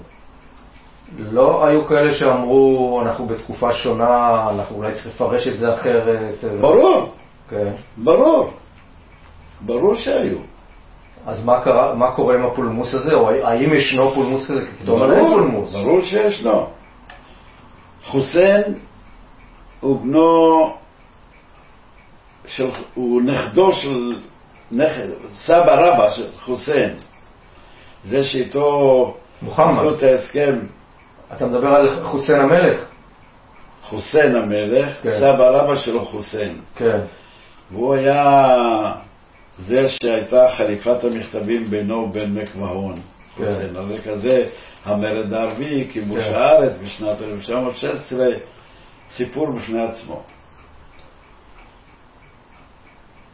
לא היו כאלה שאמרו אנחנו בתקופה שונה, אנחנו אולי צריך לפרש את זה אחרת? ברור, כן. ברור, ברור שהיו. אז מה קורה עם הפולמוס הזה, או האם ישנו פולמוס כזה? ברור, ברור שישנו. חוסיין הוא בנו של, הוא נכדו של סבא רבא של חוסיין, זה שאיתו עשו את ההסכם. אתה מדבר על חוסיין המלך? חוסיין המלך, כן. סבא רבא שלו חוסיין, כן. והוא היה זה שהייתה חליפת המכתבים בינו ובין מקווהון, כן. חוסיין, על רקע זה המרד הערבי, כיבוש כן. הארץ בשנת 1916, סיפור בפני עצמו.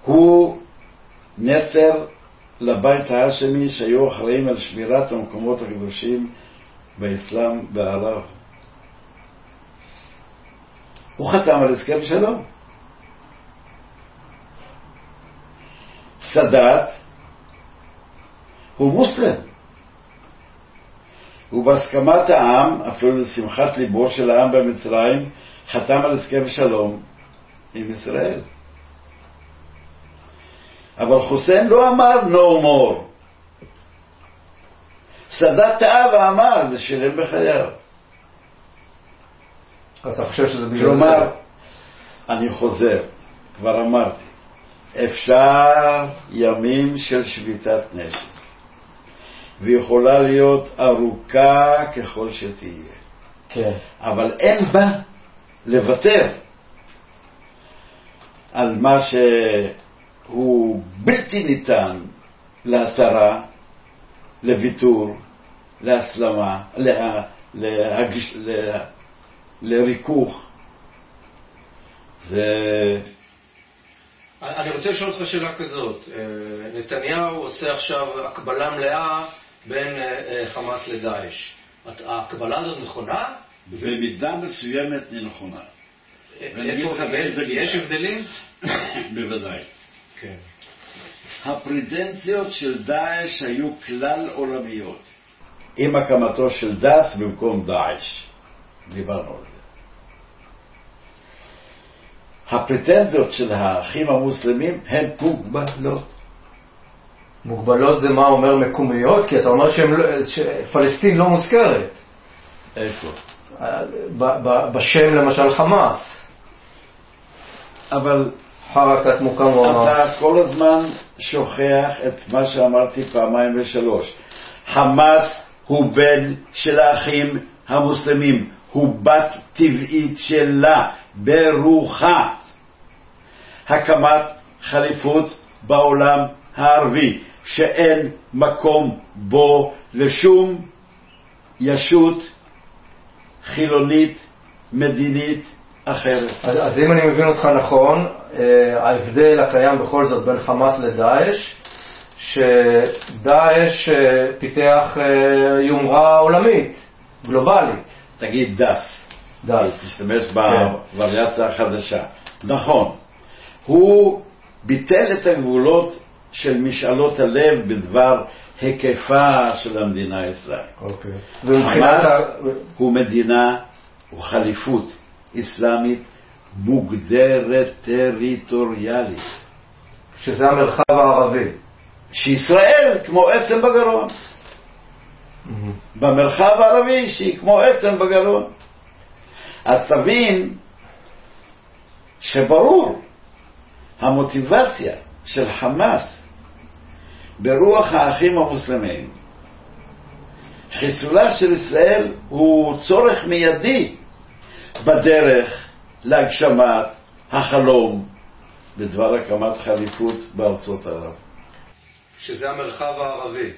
הוא נצר לבית ההשמי שהיו אחראים על שמירת המקומות הקדושים באסלאם בערב. הוא חתם על הסכם שלום. סאדאת הוא מוסלם, ובהסכמת העם, אפילו לשמחת ליבו של העם במצרים, חתם על הסכם שלום עם ישראל. אבל חוסיין לא אמר no more. סאדאת טעה ואמר, זה שילם בחייו. אז אני חושב שזה בגלל זה. כלומר, אני חוזר, כבר אמרתי, אפשר ימים של שביתת נשק, ויכולה להיות ארוכה ככל שתהיה. כן. אבל אין בה לוותר על מה ש... הוא בלתי ניתן להתרה, לוויתור, להסלמה, לריכוך. אני רוצה לשאול אותך שאלה כזאת. נתניהו עושה עכשיו הקבלה מלאה בין חמאס לדאעש. ההקבלה הזאת נכונה? במידה מסוימת היא נכונה. יש הבדלים? בוודאי. כן. הפרדנציות של דאעש היו כלל עולמיות. עם הקמתו של דאס במקום דאעש, דיברנו על זה. הפרדנציות של האחים המוסלמים הן מוגבלות. מוגבלות זה מה אומר מקומיות? כי אתה אומר שפלסטין לא מוזכרת. איפה? בשם למשל חמאס. אבל... אתה כל הזמן שוכח את מה שאמרתי פעמיים ושלוש. חמאס הוא בן של האחים המוסלמים, הוא בת טבעית שלה ברוחה. הקמת חליפות בעולם הערבי שאין מקום בו לשום ישות חילונית מדינית אחרת. אז אם אני מבין אותך נכון, ההבדל הקיים בכל זאת בין חמאס לדאעש, שדאעש פיתח יומרה עולמית, גלובלית. תגיד דאס. דאס. תשתמש בווריאציה החדשה. נכון. הוא ביטל את הגבולות של משאלות הלב בדבר היקפה של המדינה הישראלית. אוקיי. חמאס הוא מדינה, הוא חליפות איסלאמית מוגדרת טריטוריאלית, שזה המרחב הערבי שישראל כמו עצם בגרון, במרחב הערבי שהיא כמו עצם בגרון. אז תבין שברור המוטיבציה של חמאס ברוח האחים המוסלמים. חיסולה של ישראל הוא צורך מיידי בדרך להגשמת החלום בדבר הקמת חליפות בארצות ערב, שזה המרחב הערבי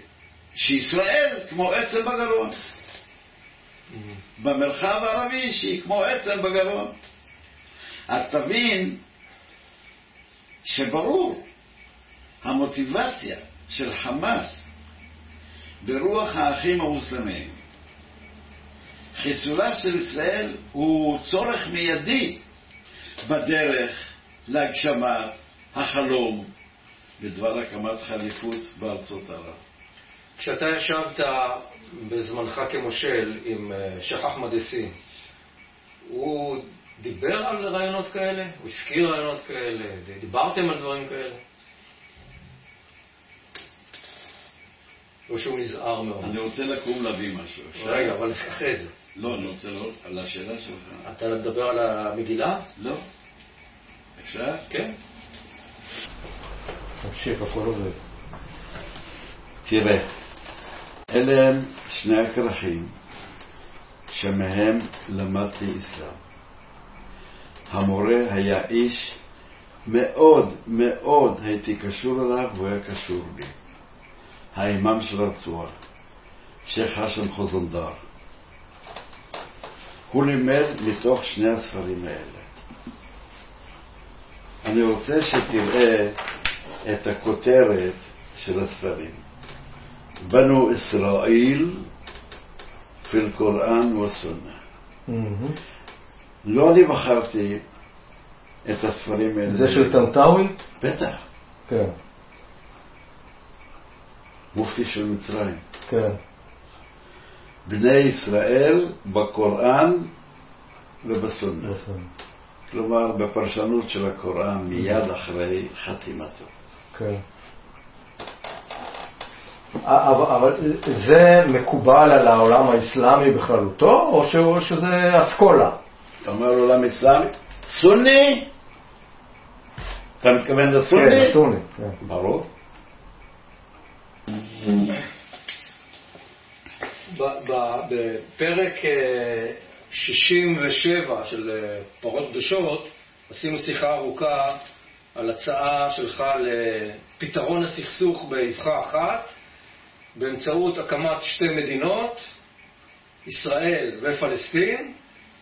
שישראל כמו עצם בגרון, במרחב הערבי שהיא כמו עצם בגרון. אז תבין שברור המוטיבציה של חמאס ברוח האחים המוסלמים. חיסולה של ישראל הוא צורך מיידי בדרך להגשמת החלום בדבר הקמת חליפות בארצות ערב. כשאתה ישבת בזמנך כמושל עם שייח' אחמד יאסין, הוא דיבר על רעיונות כאלה? הוא הזכיר רעיונות כאלה? דיברתם על דברים כאלה? או שהוא נזהר מאוד? אני רוצה לקום להביא משהו. רגע, אבל אחרי זה. לא, אני רוצה לראות על השאלה שלך. אתה מדבר על המגילה? לא. אפשר? כן. תמשיך, הכל עובד. תראה, אלה הם שני הכרכים שמהם למדתי אסלאם. המורה היה איש מאוד מאוד הייתי קשור אליו והוא היה קשור בי. האימאם של הרצועה, שייח' האשם חוזנדר. הוא לימד מתוך שני הספרים האלה. אני רוצה שתראה את הכותרת של הספרים. בנו ישראל في القرآن والسنة. לא אני בחרתי את הספרים האלה. זה של טנטאווי? בטח. כן. מופתי של מצרים. כן. בני ישראל בקוראן ובסונה. כלומר בפרשנות של הקוראן מיד אחרי חתימתו. כן. אבל זה מקובל על העולם האסלאמי בכללותו, או שזה אסכולה? אתה אומר עולם אסלאמי? סוני? אתה מתכוון לסוני? כן, לסוני. ברור. בפרק 67 של פרות קדושות עשינו שיחה ארוכה על הצעה שלך לפתרון הסכסוך באבחה אחת באמצעות הקמת שתי מדינות, ישראל ופלסטין,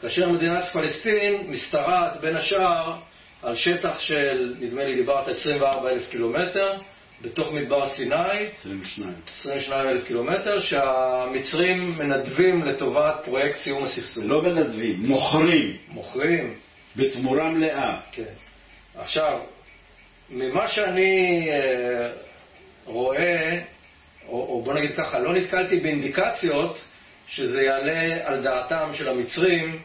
כאשר מדינת פלסטין מסתרעת בין השאר על שטח של, נדמה לי דיברת 24,000 קילומטר, בתוך מדבר סיני, 22,000 קילומטר, שהמצרים מנדבים לטובת פרויקט סיום הסכסוך. לא מנדבים, מוכרים. מוכרים. בתמורה מלאה. כן. עכשיו, ממה שאני רואה, או בוא נגיד ככה, לא נתקלתי באינדיקציות שזה יעלה על דעתם של המצרים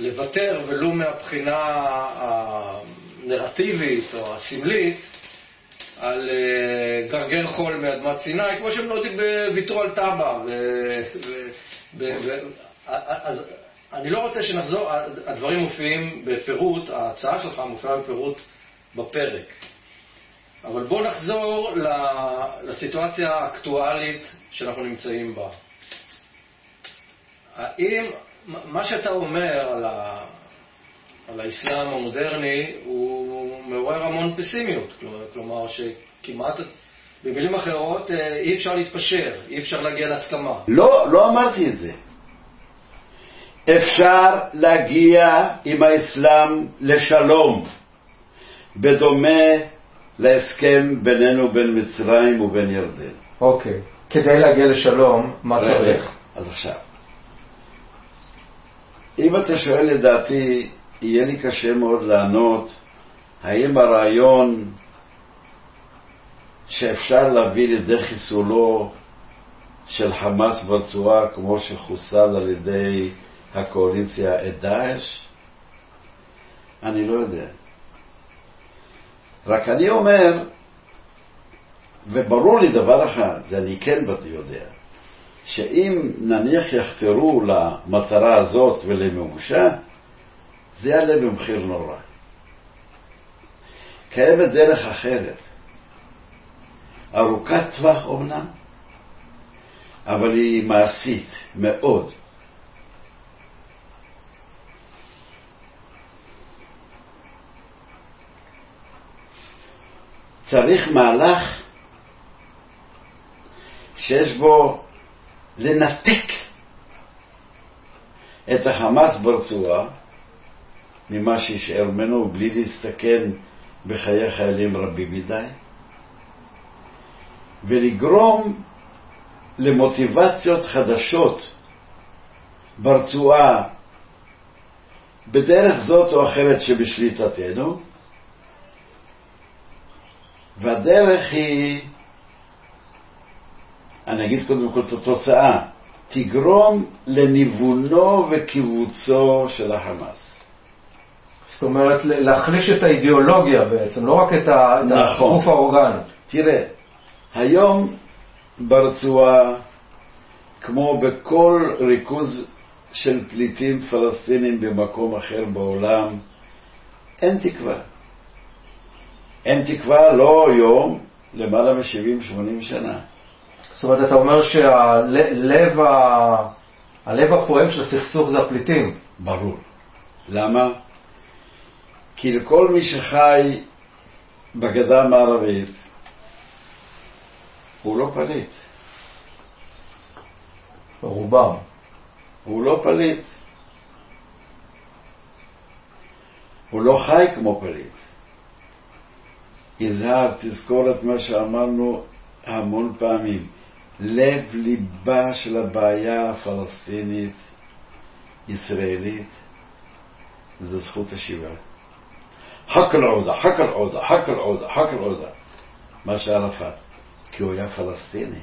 לוותר ולו מהבחינה הנרטיבית או הסמלית על גרגר חול מאדמת סיני, כמו שהם לא ויתרו על טאבה. אז אני לא רוצה שנחזור, הדברים מופיעים בפירוט, ההצעה שלך מופיעה בפירוט בפרק. אבל בואו נחזור לסיטואציה האקטואלית שאנחנו נמצאים בה. האם, מה שאתה אומר על האסלאם המודרני הוא מעורר המון פסימיות, כלומר שכמעט, במילים אחרות, אי אפשר להתפשר, אי אפשר להגיע להסכמה. לא אמרתי את זה. אפשר להגיע עם האסלאם לשלום, בדומה להסכם בינינו בין מצרים ובין ירדן. אוקיי. כדי להגיע לשלום, מה צריך? אז עכשיו. אם אתה שואל לדעתי, יהיה לי קשה מאוד לענות, האם הרעיון שאפשר להביא לידי חיסולו של חמאס ברצועה, כמו שחוסל על ידי הקואליציה את דאעש? אני לא יודע. רק אני אומר, וברור לי דבר אחד, זה אני כן יודע, שאם נניח יחתרו למטרה הזאת ולממושה, זה יעלה במחיר נורא. קיימת דרך אחרת, ארוכת טווח אומנם, אבל היא מעשית מאוד. צריך מהלך שיש בו לנתק את החמאס ברצועה ממה שישאר ממנו בלי להסתכן בחיי חיילים רבים מדי, ולגרום למוטיבציות חדשות ברצועה בדרך זאת או אחרת שבשליטתנו, והדרך היא, אני אגיד קודם כל את התוצאה, תגרום לניוונו וקיבוצו של החמאס. זאת אומרת, להחליש את האידיאולוגיה בעצם, לא רק את הגוף האורגני. תראה, היום ברצועה, כמו בכל ריכוז של פליטים פלסטינים במקום אחר בעולם, אין תקווה. אין תקווה לא היום, למעלה מ-70-80 שנה. זאת אומרת, אתה אומר שהלב הפועם של הסכסוך זה הפליטים. ברור. למה? כי לכל מי שחי בגדה המערבית, הוא לא פליט. רובם. הוא לא פליט. הוא לא חי כמו פליט. יזהר, תזכור את מה שאמרנו המון פעמים. לב ליבה של הבעיה הפלסטינית ישראלית זה זכות השיבה. חק אל עודה. מה שערפאת, כי הוא היה פלסטיני.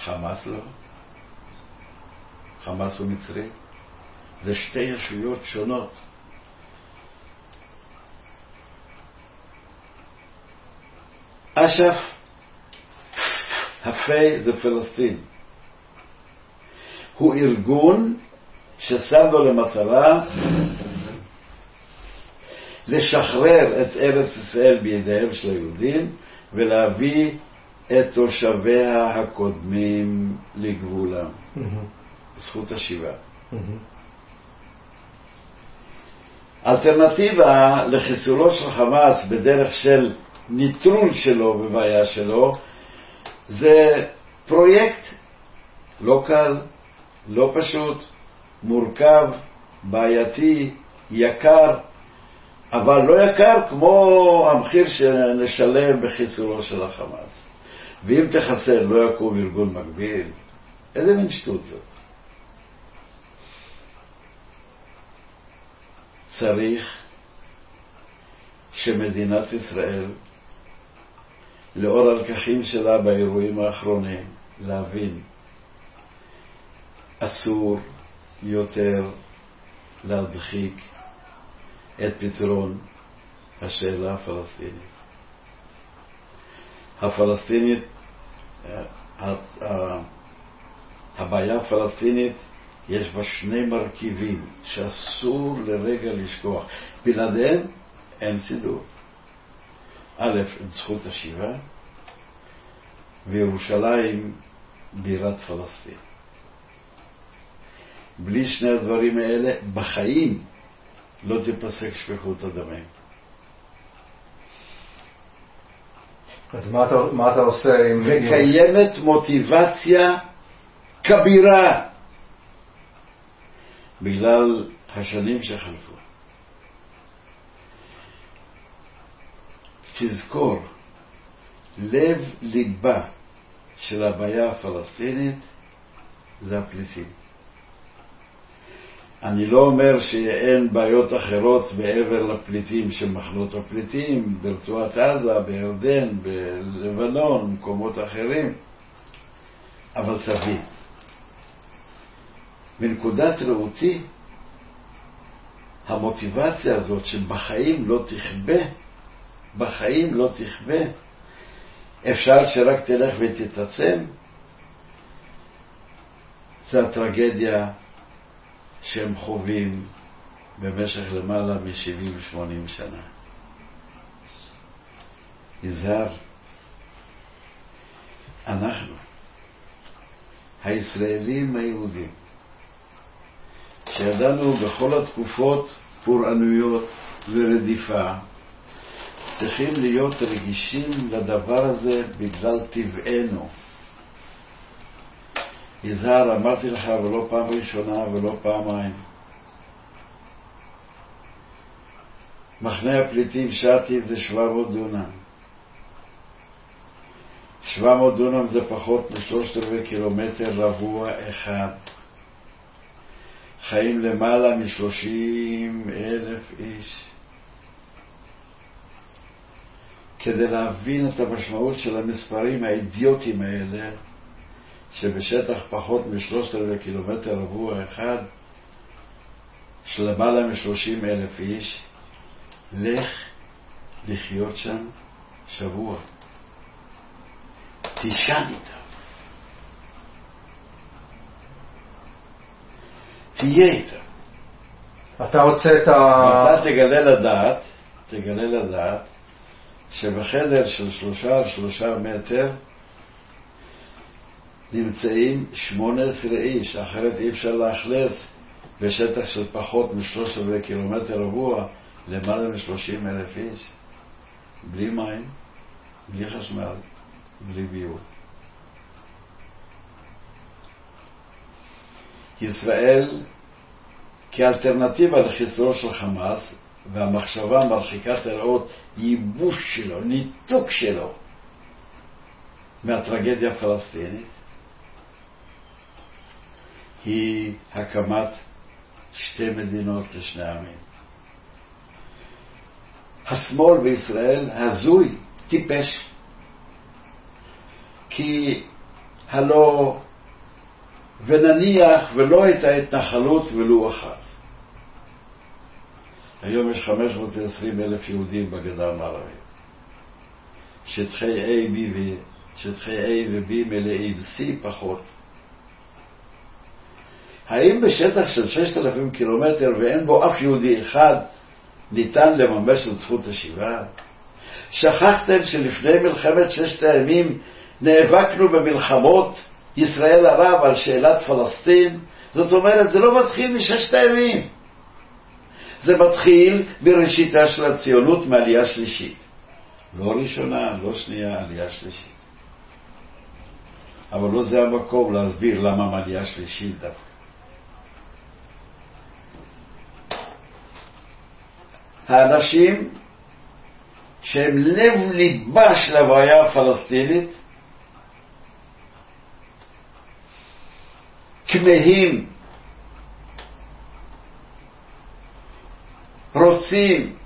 חמאס לא. חמאס הוא מצרי. זה שתי ישויות שונות. אש"ף, הפ"א זה פלסטין. הוא ארגון ששם לו למטרה לשחרר את ארץ ישראל בידיהם של היהודים ולהביא את תושביה הקודמים לגבולם. זכות השיבה. אלטרנטיבה לחיסולו של חמאס בדרך של ניטרול שלו ובעיה שלו, זה פרויקט לא קל, לא פשוט, מורכב, בעייתי, יקר, אבל לא יקר כמו המחיר שנשלם בחיסולו של החמאס. ואם תחסל לא יקום ארגון מקביל, איזה מין שטות זאת? צריך שמדינת ישראל לאור הלקחים שלה באירועים האחרונים להבין, אסור יותר להדחיק את פתרון השאלה הפלסטינית. הבעיה הפלסטינית יש בה שני מרכיבים שאסור לרגע לשכוח. בלעדיהם אין סידור. א', את זכות השיבה, וירושלים בירת פלסטין. בלי שני הדברים האלה, בחיים לא תיפסק שפיכות הדמים. אז מה אתה עושה עם... וקיימת מוטיבציה כבירה בגלל השנים שחלפו. תזכור, לב ליבה של הבעיה הפלסטינית זה הפליטים. אני לא אומר שאין בעיות אחרות בעבר לפליטים שמחנות הפליטים, ברצועת עזה, בירדן, בלבנון, מקומות אחרים, אבל תבין. מנקודת ראותי, המוטיבציה הזאת שבחיים לא תכבה, אפשר שרק תלך ותתעצם, זה הטרגדיה שהם חווים במשך למעלה מ-70-80 שנה. יזהר, אנחנו, הישראלים היהודים, שידענו בכל התקופות פורענויות ורדיפה, צריכים להיות רגישים לדבר הזה בגלל טבענו. יזהר, אמרתי לך ולא פעם ראשונה ולא פעמיים, מחנה הפליטים שעתי זה 700 דונם. 700 דונם זה פחות מ-3 קילומטר רבוע אחד. חיים למעלה מ-30,000 איש. כדי להבין את המשמעות של המספרים האידיוטיים האלה, שבשטח פחות מ-3 קילומטר רבוע אחד, של למעלה מ-30,000 איש, לך לחיות שם שבוע. תישן איתם. תהיה איתם. אתה רוצה את אתה תגלה לדעת, שבחדר של 3 מטר, נמצאים 18 איש, אחרת אי אפשר להכנס בשטח של פחות מ-3 קילומטר רבוע, למעלה מ-30,000 איש, בלי מים, בלי חשמל, בלי ביוב. ישראל, כאלטרנטיבה לחיסולו של חמאס, והמחשבה מרחיקת הראות, ייבוש שלו, ניתוק שלו, מהטרגדיה הפלסטינית, היא הקמת 2 מדינות לשני עמים. השמאל בישראל הזוי, טיפש, כי הלא ונניח ולא הייתה התנחלות ולו אחת. היום יש 520,000 יהודים בגדה המערבית. שטחי A ו-B מלאים, C פחות. האם בשטח של 6,000 קילומטר ואין בו אף יהודי אחד ניתן לממש את זכות השיבה? שכחתם שלפני מלחמת 6 הימים נאבקנו במלחמות ישראל ערב על שאלת פלסטין? זאת אומרת, זה לא מתחיל מ6 הימים. זה מתחיל בראשיתה של הציונות מעלייה שלישית. לא ראשונה, לא שנייה, עלייה שלישית. אבל לא זה המקום להסביר למה מעלייה שלישית דווקא. האנשים שהם לב ליבה של הבעיה הפלסטינית כמהים, רוצים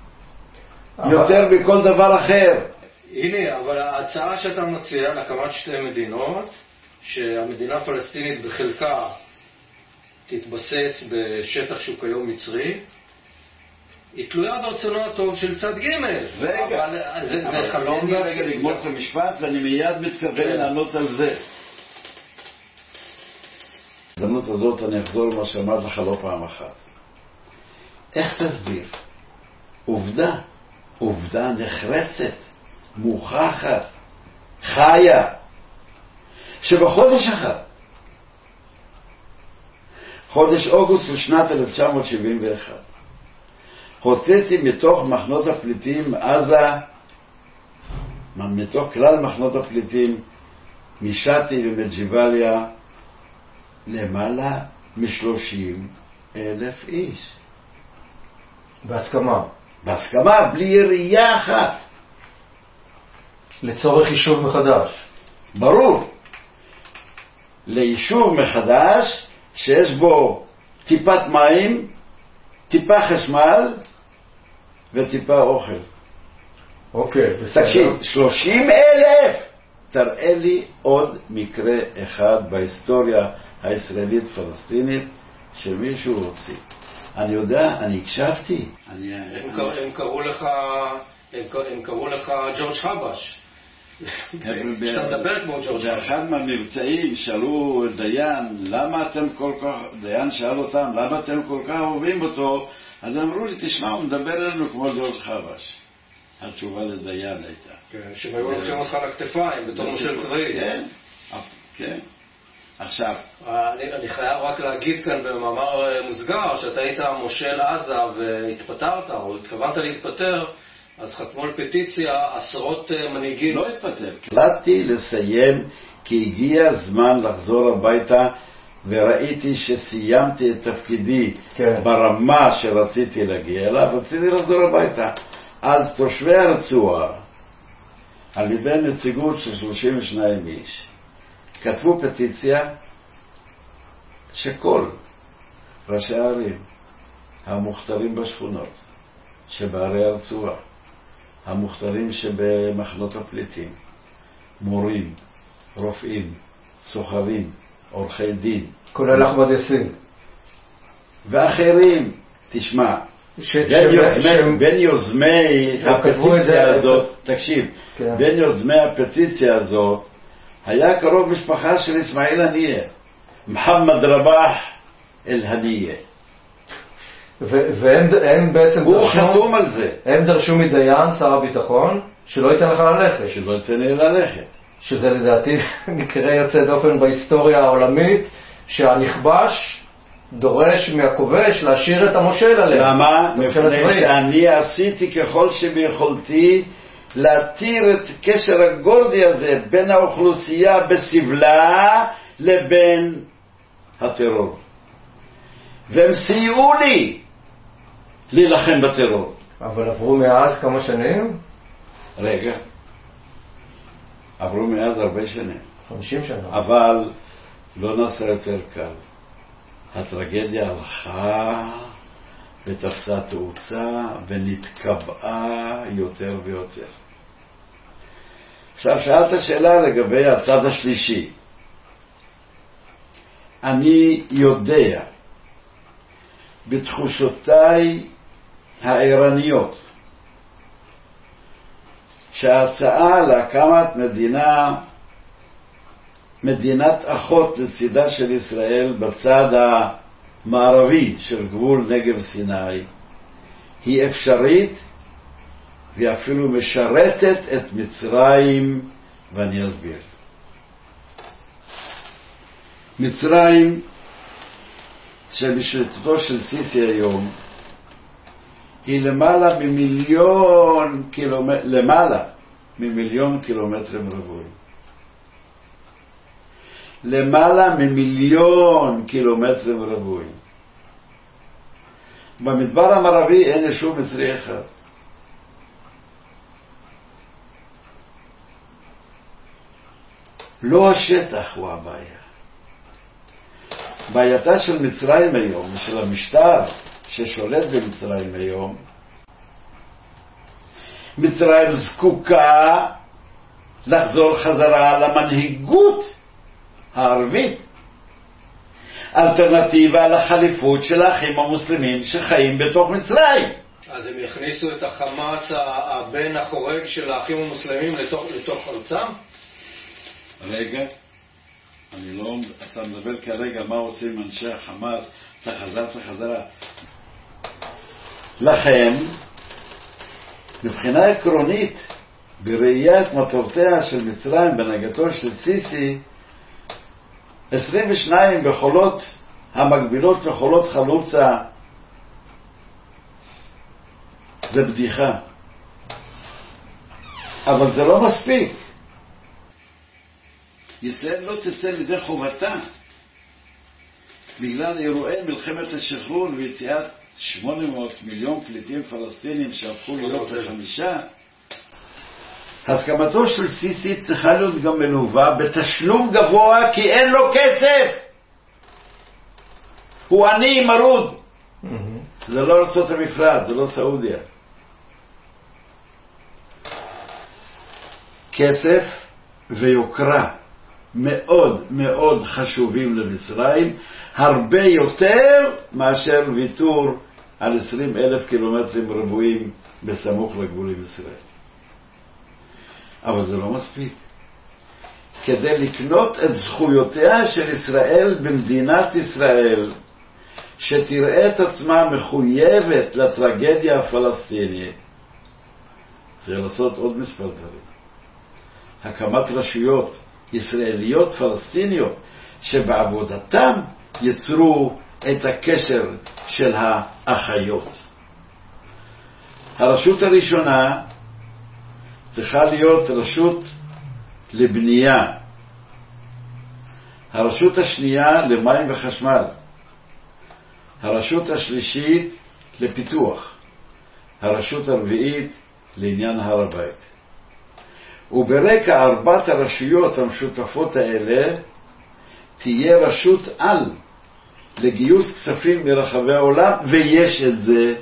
יותר מכל דבר אחר. הנה, אבל ההצעה שאתה מציע להקמת 2 מדינות, שהמדינה הפלסטינית בחלקה תתבסס בשטח שהוא כיום מצרי, היא תלויה ברצונו הטוב של צד ג'. רגע, זה חלום רגע לגמור את המשפט, ואני מיד מתכוון לענות על זה. בזמנות הזאת אני אחזור מה שאמרת לך לא פעם אחת. איך תסביר? עובדה נחרצת, מוכחת, חיה, שבחודש אחד, חודש אוגוסט בשנת 1971, הוצאתי מתוך מחנות הפליטים עזה, מתוך כלל מחנות הפליטים משתי ומג'יבליה, למעלה מ-30,000 איש. בהסכמה, בלי ירייה אחת. לצורך יישוב מחדש. ברור. ליישוב מחדש שיש בו טיפת מים, טיפה חשמל וטיפה אוכל. אוקיי, בסדר. תקשיב, 30,000! תראה לי עוד מקרה אחד בהיסטוריה הישראלית פלסטינית שמישהו רוצה. אני יודע, אני הקשבתי. הם קראו לך ג'ורג' חבש. כשאתה מדבר כמו ג'ורג' חבש. באחד מהמבצעים שאלו דיין, למה אתם כל כך אוהבים אותו? אז אמרו לי, תשמע, הוא מדבר לנו כמו ג'ורג' חבש. התשובה לדיין הייתה. שהיו הולכים אותך לכתפיים, בתור מושל צבאי. כן. עכשיו, אני חייב רק להגיד כאן במאמר מוסגר, שאתה היית מושל עזה והתפטרת או התכוונת להתפטר, אז חתמו על פטיציה 10 מנהיגים. לא התפטר, החלטתי לסיים כי הגיע הזמן לחזור הביתה וראיתי שסיימתי את תפקידי ברמה שרציתי להגיע אליו, רציתי לחזור הביתה. אז תושבי הרצועה, על ידי נציגות של 32 איש, כתבו פטיציה שכל ראשי הערים המוכתרים בשכונות שבערי הרצועה, המוכתרים שבמחנות הפליטים, מורים, רופאים, סוחרים, עורכי דין, כולל אחמד יאסין ואחרים, תשמע, בין יוזמי הפטיציה הזאת, תקשיב, בין יוזמי הפטיציה הזאת היה קרוב משפחה של אסמאעיל הנייה, מחמד רבח אל-הנייה, והם בעצם דרשו מדיין, שר הביטחון, שלא ייתן לך ללכת, שלא ייתן לי ללכת, שזה לדעתי מקרה יוצא דופן בהיסטוריה העולמית, שהנכבש דורש מהכובש להשאיר את המושל עליהם. למה? מפני שאני עשיתי ככל שביכולתי להתיר את קשר הגורדי הזה בין האוכלוסייה בסבלה לבין הטרור, והם סייעו לי להילחם בטרור. אבל עברו מאז כמה שנים? רגע, עברו מאז הרבה שנים, 50 שנה, אבל לא נעשה יותר קל. הטרגדיה הלכה ותפסה תאוצה ונתקבעה יותר ויותר. עכשיו, שאלת שאלה לגבי הצד השלישי. אני יודע בתחושותיי העירניות שההצעה להקמת מדינת אחות לצידה של ישראל בצד המערבי של גבול נגב סיני היא אפשרית, ואפילו משרתת את מצרים, ואני אסביר. מצרים שבשלטתו של סיסי היום היא למעלה ממיליון קילומטרים רבועים. למעלה ממיליון קילומטרים רבועים. במדבר המערבי אין שום מצרי אחד. לא השטח הוא הבעיה. בעייתה של מצרים היום, של המשטר ששולט במצרים היום, מצרים זקוקה לחזור חזרה למנהיגות הערבית, אלטרנטיבה לחליפות של האחים המוסלמים שחיים בתוך מצרים. אז הם יכניסו את החמאס הבן החורג של האחים המוסלמים לתוך ארצם? רגע, אני לא, אתה מדבר כרגע מה עושים אנשי החמאס, תחזרה. לכן, מבחינה עקרונית, בראיית מטרותיה של מצרים בנהגתו של סיסי, 22 בחולות המקבילות וחולות חלוצה, זה בדיחה. אבל זה לא מספיק. ישראל לא תצא לידי חובתה בגלל אירועי מלחמת השחרור ויציאת 800 מיליון פליטים פלסטינים שהפכו להיות ל5. הסכמתו של סיסי צריכה להיות גם מלווה בתשלום גבוה, כי אין לו כסף, הוא עני מרוד. זה לא ארצות המפרץ, זה לא סעודיה. כסף ויוקרה מאוד מאוד חשובים למצרים, הרבה יותר מאשר ויתור על 20,000 קילומטרים רבועים בסמוך לגבול עם ישראל. אבל זה לא מספיק. כדי לקנות את זכויותיה של ישראל במדינת ישראל, שתראה את עצמה מחויבת לטרגדיה הפלסטינית, צריך לעשות עוד מספר דברים. הקמת רשויות ישראליות פלסטיניות שבעבודתם יצרו את הקשר של האחיות. הרשות הראשונה צריכה להיות רשות לבנייה. הרשות השנייה למים וחשמל, הרשות השלישית לפיתוח, הרשות הרביעית לעניין הר הבית. וברקע ארבעת הרשויות המשותפות האלה תהיה רשות על לגיוס כספים מרחבי העולם, ויש את זה.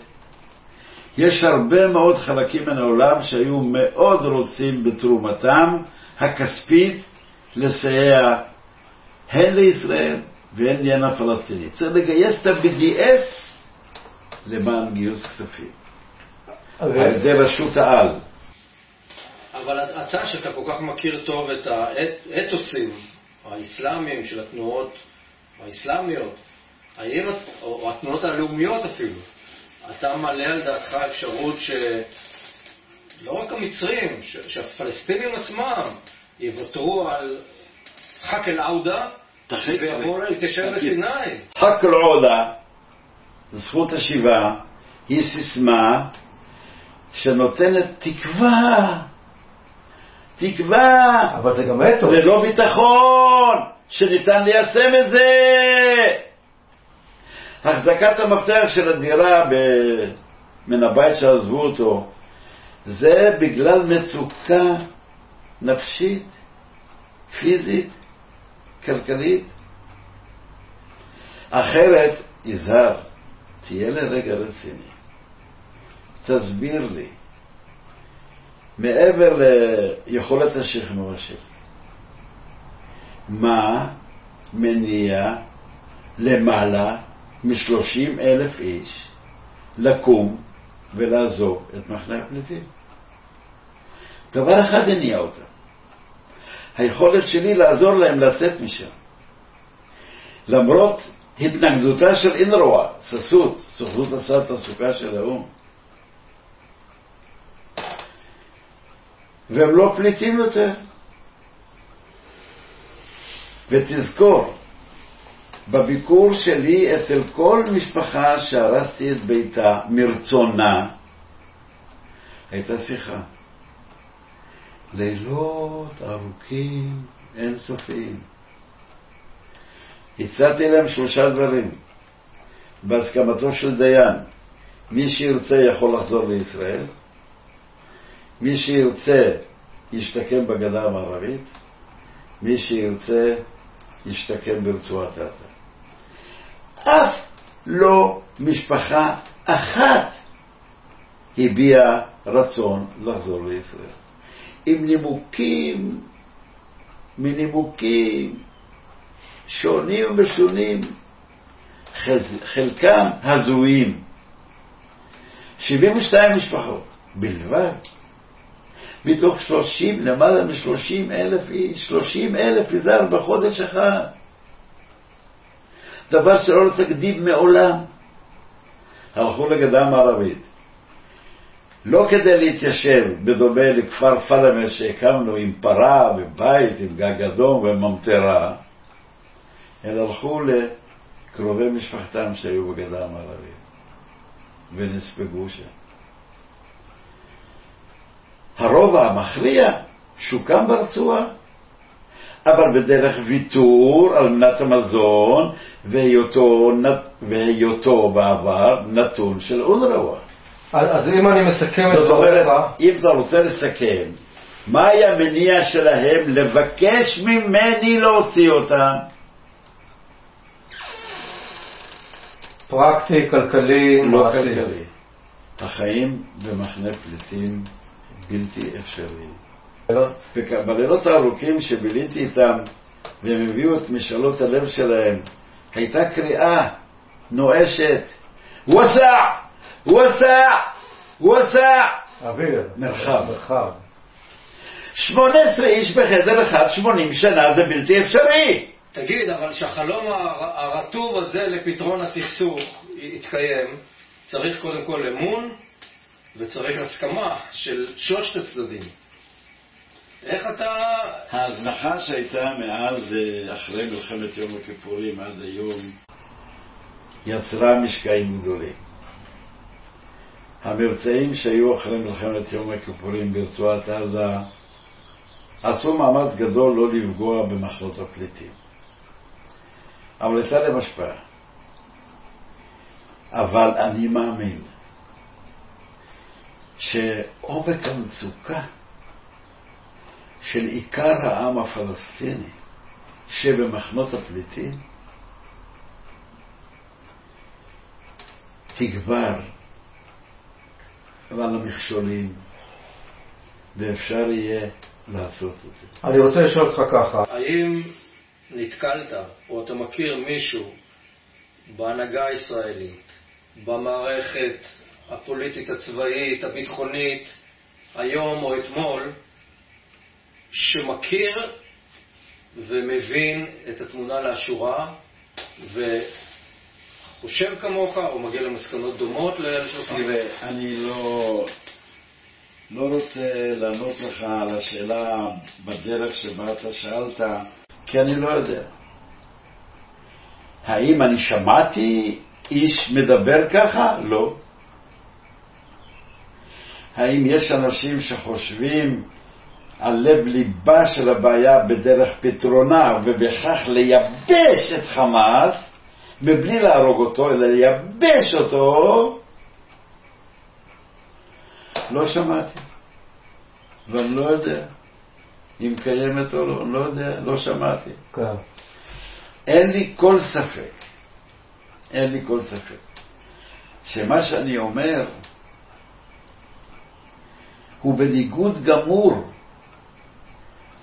יש הרבה מאוד חלקים מן העולם שהיו מאוד רוצים בתרומתם הכספית לסייע הן לישראל והן לעניין הפלסטיני. צריך לגייס את ה-BDS למען גיוס כספים. אז זה רשות העל. אבל אתה שאתה כל כך מכיר טוב את האתוסים האסלאמיים של התנועות האסלאמיות, או התנועות הלאומיות אפילו, אתה מלא על דעתך אפשרות שלא רק המצרים, שהפלסטינים עצמם יוותרו על חק אל-עודה ויבואו להתיישב בסיני. חק אל-עודה, זכות השיבה, היא סיסמה שנותנת תקווה. תקווה, אבל זה גם אתו. ולא ביטחון שניתן ליישם את זה. החזקת המפתח של הדירה מן הבית שעזבו אותו, זה בגלל מצוקה נפשית, פיזית, כלכלית. אחרת, יזהר, תהיה לרגע רציני. תסביר לי, מעבר ליכולת השכנוע שלי, מה מניע למעלה מ-30,000 איש לקום ולעזוב את מחנה הפליטים? דבר אחד הניע אותם, היכולת שלי לעזור להם לצאת משם. למרות התנגדותה של אינרואה, סוכנות הסעד והתעסוקה של האו"ם, והם לא פליטים יותר. ותזכור, בביקור שלי אצל כל משפחה שהרסתי את ביתה מרצונה, הייתה שיחה. לילות ארוכים אינסופיים. הצעתי להם 3 דברים. בהסכמתו של דיין, מי שירצה יכול לחזור לישראל, מי שירצה ישתקם בגדה המערבית, מי שירצה ישתקם ברצועת עזה. אף לא משפחה אחת הביעה רצון לחזור לישראל. עם נימוקים מנימוקים שונים ושונים, חלקם הזויים. 72 משפחות בלבד, מתוך 30, למעלה מ-30,000 איש, 30,000 יזהר בחודש אחד. דבר שלא לתקדים מעולם. הלכו לגדה המערבית, לא כדי להתיישב בדומה לכפר פלמר שהקמנו עם פרה ובית, עם גג אדום וממטרה, אלא הלכו לקרובי משפחתם שהיו בגדה המערבית ונספגו שם. הרובע המכריע שוקם ברצועה, אבל בדרך ויתור על מנת המזון והיותו בעבר נתון של אונרווה. אז אם אני מסכם את דבריך, אם אתה רוצה לסכם, מה היה המניע שלהם לבקש ממני להוציא אותם? פרקטי, כלכלי, מעשי. החיים במחנה פליטים בלתי אפשרי. בלילות הארוכים שביליתי איתם והם הביאו את משאלות הלב שלהם, הייתה קריאה נואשת, ווסע! ווסע! ווסע! מרחב. 18 איש בחדר אחד 80 שנה זה בלתי אפשרי. תגיד, אבל שהחלום הרטוב הזה לפתרון הסכסוך יתקיים, צריך קודם כל אמון וצריך הסכמה של 3 הצדדים. איך אתה... ההזנחה שהייתה מאז אחרי מלחמת יום הכיפורים עד היום יצרה משקעים גדולים. המבצעים שהיו אחרי מלחמת יום הכיפורים ברצועת עזה עשו מאמץ גדול לא לפגוע במחנות הפליטים. אבל הייתה להם השפעה. אבל אני מאמין שעומק המצוקה של עיקר העם הפלסטיני שבמחנות הפליטים תגבר על המכשולים ואפשר יהיה לעשות את זה. אני רוצה לשאול אותך ככה, האם נתקלת או אתה מכיר מישהו בהנהגה הישראלית, במערכת הפוליטית, הצבאית, הביטחונית, היום או אתמול, שמכיר ומבין את התמונה לאשורה וחושב כמוך או מגיע למסקנות דומות לאלה שלך? תראה, אני לא רוצה לענות לך על השאלה בדרך שבה אתה שאלת, כי אני לא יודע. האם אני שמעתי איש מדבר ככה? לא. האם יש אנשים שחושבים על לב ליבה של הבעיה בדרך פתרונה ובכך לייבש את חמאס מבלי להרוג אותו אלא לייבש אותו? לא שמעתי, ואני לא יודע אם קיימת או לא, לא יודע, לא שמעתי. אין לי כל ספק שמה שאני אומר הוא בניגוד גמור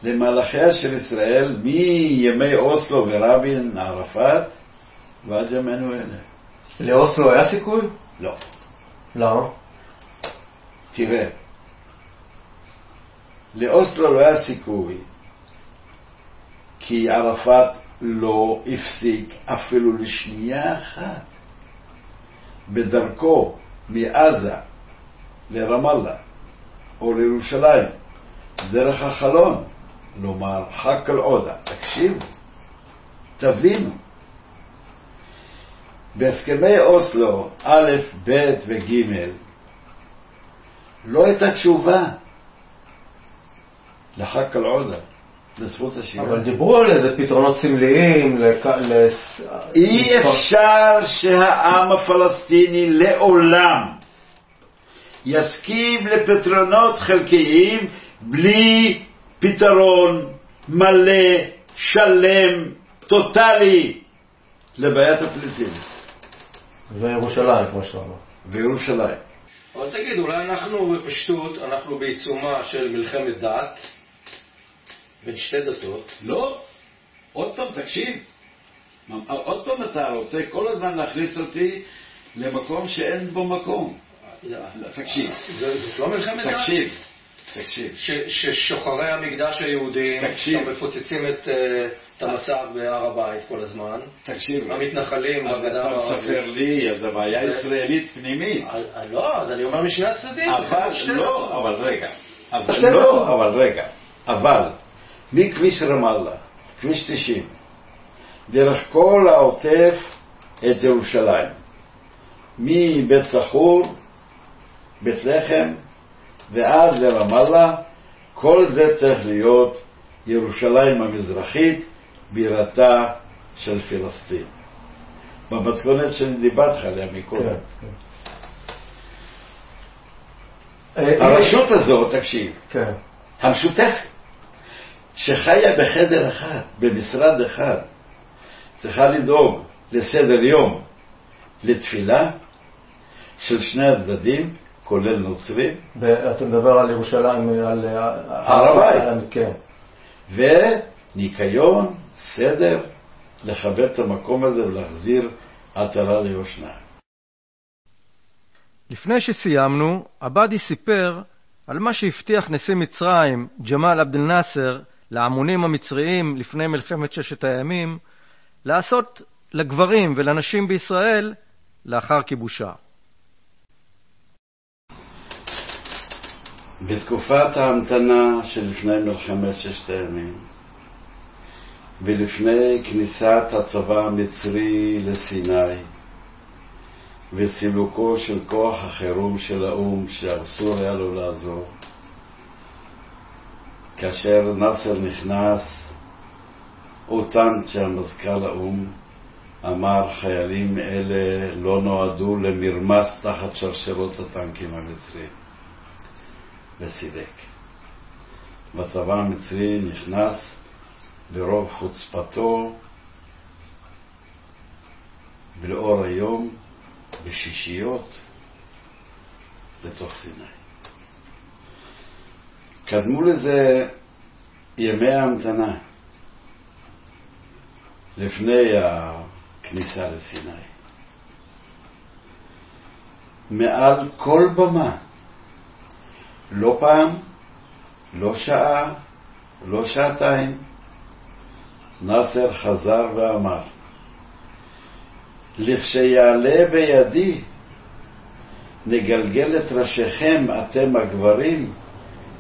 למהלכיה של ישראל מימי אוסלו ורבין, ערפאת ועד ימינו אלה. לאוסלו היה סיכוי? לא. לא? תראה, לאוסלו לא היה סיכוי כי ערפאת לא הפסיק אפילו לשנייה אחת בדרכו מעזה לרמאללה או לירושלים דרך החלון, לומר חק אל עודה. תקשיבו, תבינו, בהסכמי אוסלו א', ב' וג' לא הייתה תשובה לחק אל עודה לזכות השיבה. אבל דיברו על איזה פתרונות סמליים אי אפשר שהעם הפלסטיני לעולם יסכים לפתרונות חלקיים בלי פתרון מלא, שלם, טוטלי לבעיית הפליטים וירושלים, כמו שאתה אומר, וירושלים. אבל תגיד, אולי אנחנו בפשטות, אנחנו בעיצומה של מלחמת דת בין שתי דתות. לא, עוד פעם תקשיב, עוד פעם אתה רוצה כל הזמן להכניס אותי למקום שאין בו מקום. תקשיב, זאת לא מלחמת דת. תקשיב. ששוחרי המקדש היהודים מפוצצים את המצב בהר הבית כל הזמן. תקשיב. המתנחלים בגדה המערבית. אתה מספר לי, אז הבעיה ישראלית פנימית. לא, אז אני אומר משני הצדדים. אבל רגע. אבל מכביש רמאללה, כביש 90, דרך כל העוטף את ירושלים, מבית סחור, בית לחם ועד לרמאללה, כל זה צריך להיות ירושלים המזרחית, בירתה של פלסטין, במתכונת שדיברתי עליה מקודם. הרשות הזאת, תקשיב, המשותפת שחיה בחדר אחד, במשרד אחד, צריכה לדאוג לסדר יום, לתפילה של שני הצדדים, כולל נוצרים. אתה מדבר על ירושלים, על הרבית. כן. וניקיון, סדר, לכבד את המקום הזה ולהחזיר עטרה ליושנה. לפני שסיימנו, עבדי סיפר על מה שהבטיח נשיא מצרים ג'מאל עבד אל נאסר להמונים המצריים לפני מלחמת ששת הימים לעשות לגברים ולנשים בישראל לאחר כיבושה. בתקופת ההמתנה שלפני מלחמת ששת הימים ולפני כניסת הצבא המצרי לסיני וסילוקו של כוח החירום של האום שאסור היה לו לעזור, כאשר נאסר נכנס, אותן שהמזכ"ל האום אמר חיילים אלה לא נועדו למרמס תחת שרשרות הטנקים המצרים, וסידק. בצבא המצרי נכנס ברוב חוצפתו בלאור היום בשישיות לתוך סיני. קדמו לזה ימי ההמתנה לפני הכניסה לסיני. מעל כל במה, לא פעם, לא שעה, לא שעתיים, נאסר חזר ואמר, לכשיעלה בידי נגלגל את ראשיכם אתם הגברים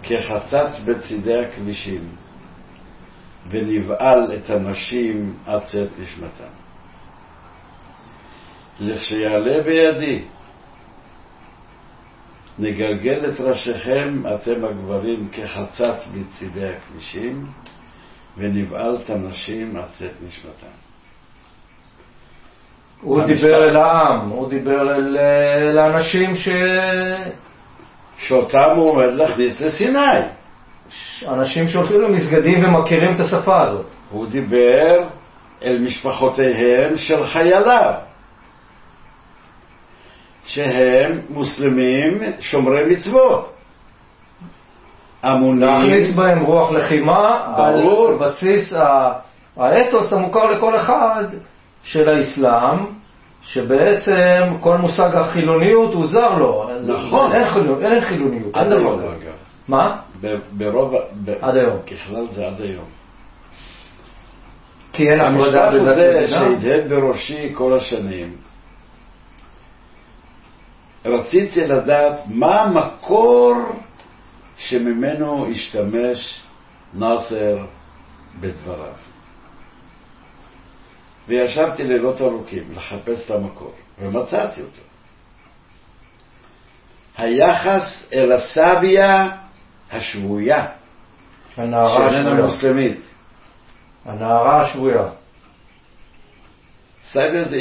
כחצץ בצדי הכבישים, ונבעל את הנשים עד צאת נשמתם. לכשיעלה בידי נגלגל את ראשיכם אתם הגברים כחצץ בצדי הכבישים, ונבעל את הנשים עד צאת נשמתם. הוא דיבר אל העם, הוא דיבר אל האנשים שאותם הוא עומד להכניס לסיני. אנשים שהולכים למסגדים ומכירים את השפה הזאת. הוא דיבר אל משפחותיהם של חייליו, שהם מוסלמים שומרי מצוות. להכניס בהם רוח לחימה על בסיס האתוס המוכר לכל אחד של האסלאם, שבעצם כל מושג החילוניות הוא זר לו. נכון. אין חילוניות. עד היום אגב. מה? ברוב... עד היום. ככלל זה עד היום. כי אין הפרדה בזה. זה שהדהד בראשי כל השנים. רציתי לדעת מה המקור שממנו השתמש נאסר בדבריו. וישבתי לילות ארוכים לחפש את המקור, ומצאתי אותו. היחס אל הסביה השבויה, שאיננה מוסלמית. הנערה השבויה. סביה זה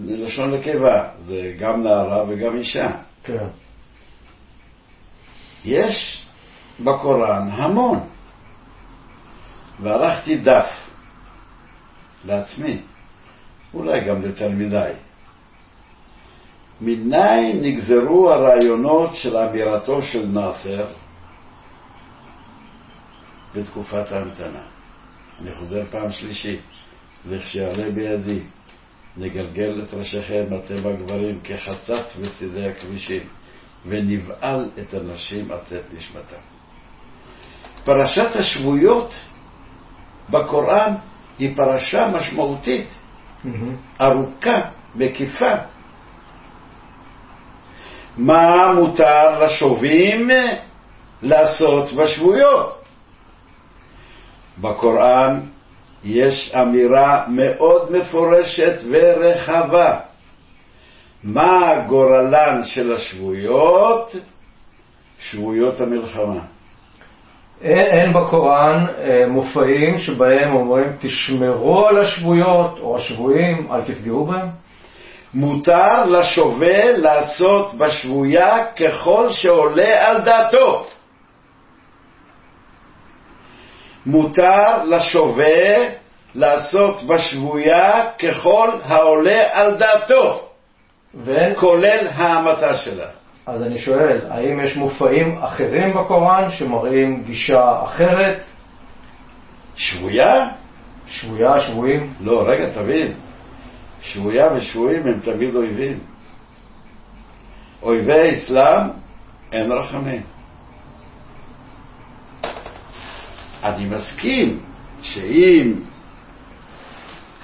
לשון לקבע, זה גם נערה וגם אישה. כן. יש בקוראן המון, וערכתי דף לעצמי. אולי גם לתלמידיי. מניין נגזרו הרעיונות של אמירתו של נאסר בתקופת ההמתנה. אני חוזר פעם שלישית, לכשיעלה בידי נגלגל את ראשיכם אתם הגברים כחצץ בצדי הכבישים, ונבעל את הנשים עד צאת נשמתם. פרשת השבויות בקוראן היא פרשה משמעותית, ארוכה, מקיפה. מה מותר לשובים לעשות בשבויות? בקוראן יש אמירה מאוד מפורשת ורחבה. מה גורלן של השבויות? שבויות המלחמה. אין בקוראן מופעים שבהם אומרים תשמרו על השבויות או השבויים, אל תפגעו בהם. מותר לשווה לעשות בשבויה ככל שעולה על דעתו. מותר לשווה לעשות בשבויה ככל העולה על דעתו, כולל העמתה שלה. אז אני שואל, האם יש מופעים אחרים בקוראן שמראים גישה אחרת? שבויה? שבויה, שבויים? לא, רגע, תבין. שבויה ושבויים הם תמיד אויבים. אויבי האסלאם אין רחמים. אני מסכים שאם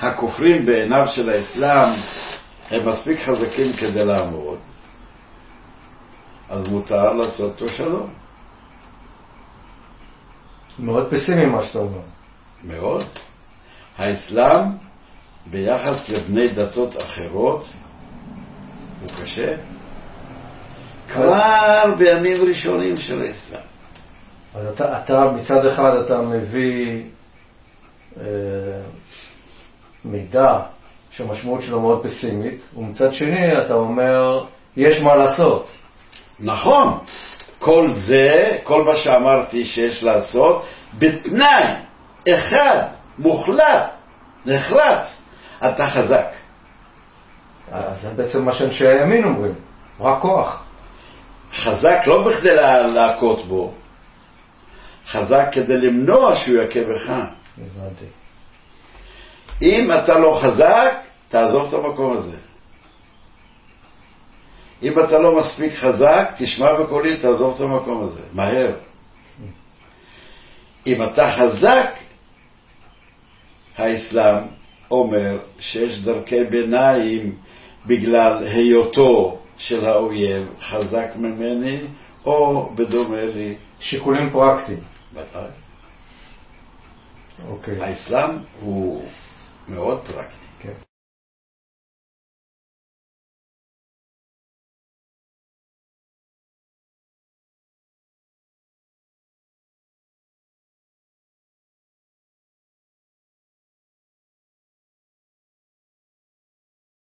הכופרים בעיניו של האסלאם הם מספיק חזקים כדי לעמוד, אז מותר לעשות אותו שלום. מאוד פסימי מה שאתה אומר. מאוד. האסלאם ביחס לבני דתות אחרות הוא קשה. כבר בימים ראשונים של האסלאם. אז אתה מצד אחד אתה מביא מידע שהמשמעות שלו מאוד פסימית, ומצד שני אתה אומר, יש מה לעשות. נכון. כל זה, כל מה שאמרתי שיש לעשות, בתנאי אחד, מוחלט, נחרץ, אתה חזק. אז זה בעצם מה שאנשי הימין אומרים, רק כוח. חזק לא בכדי להכות בו, חזק כדי למנוע שהוא יכה בך. הבנתי. אם אתה לא חזק, תעזוב את המקום הזה. אם אתה לא מספיק חזק, תשמע בקולי, תעזוב את המקום הזה. מהר. אם אתה חזק, האסלאם אומר שיש דרכי ביניים בגלל היותו של האויב חזק ממני או בדומה לי. שיקולים פרקטיים. בטח. אוקיי. האסלאם הוא מאוד פרקטי.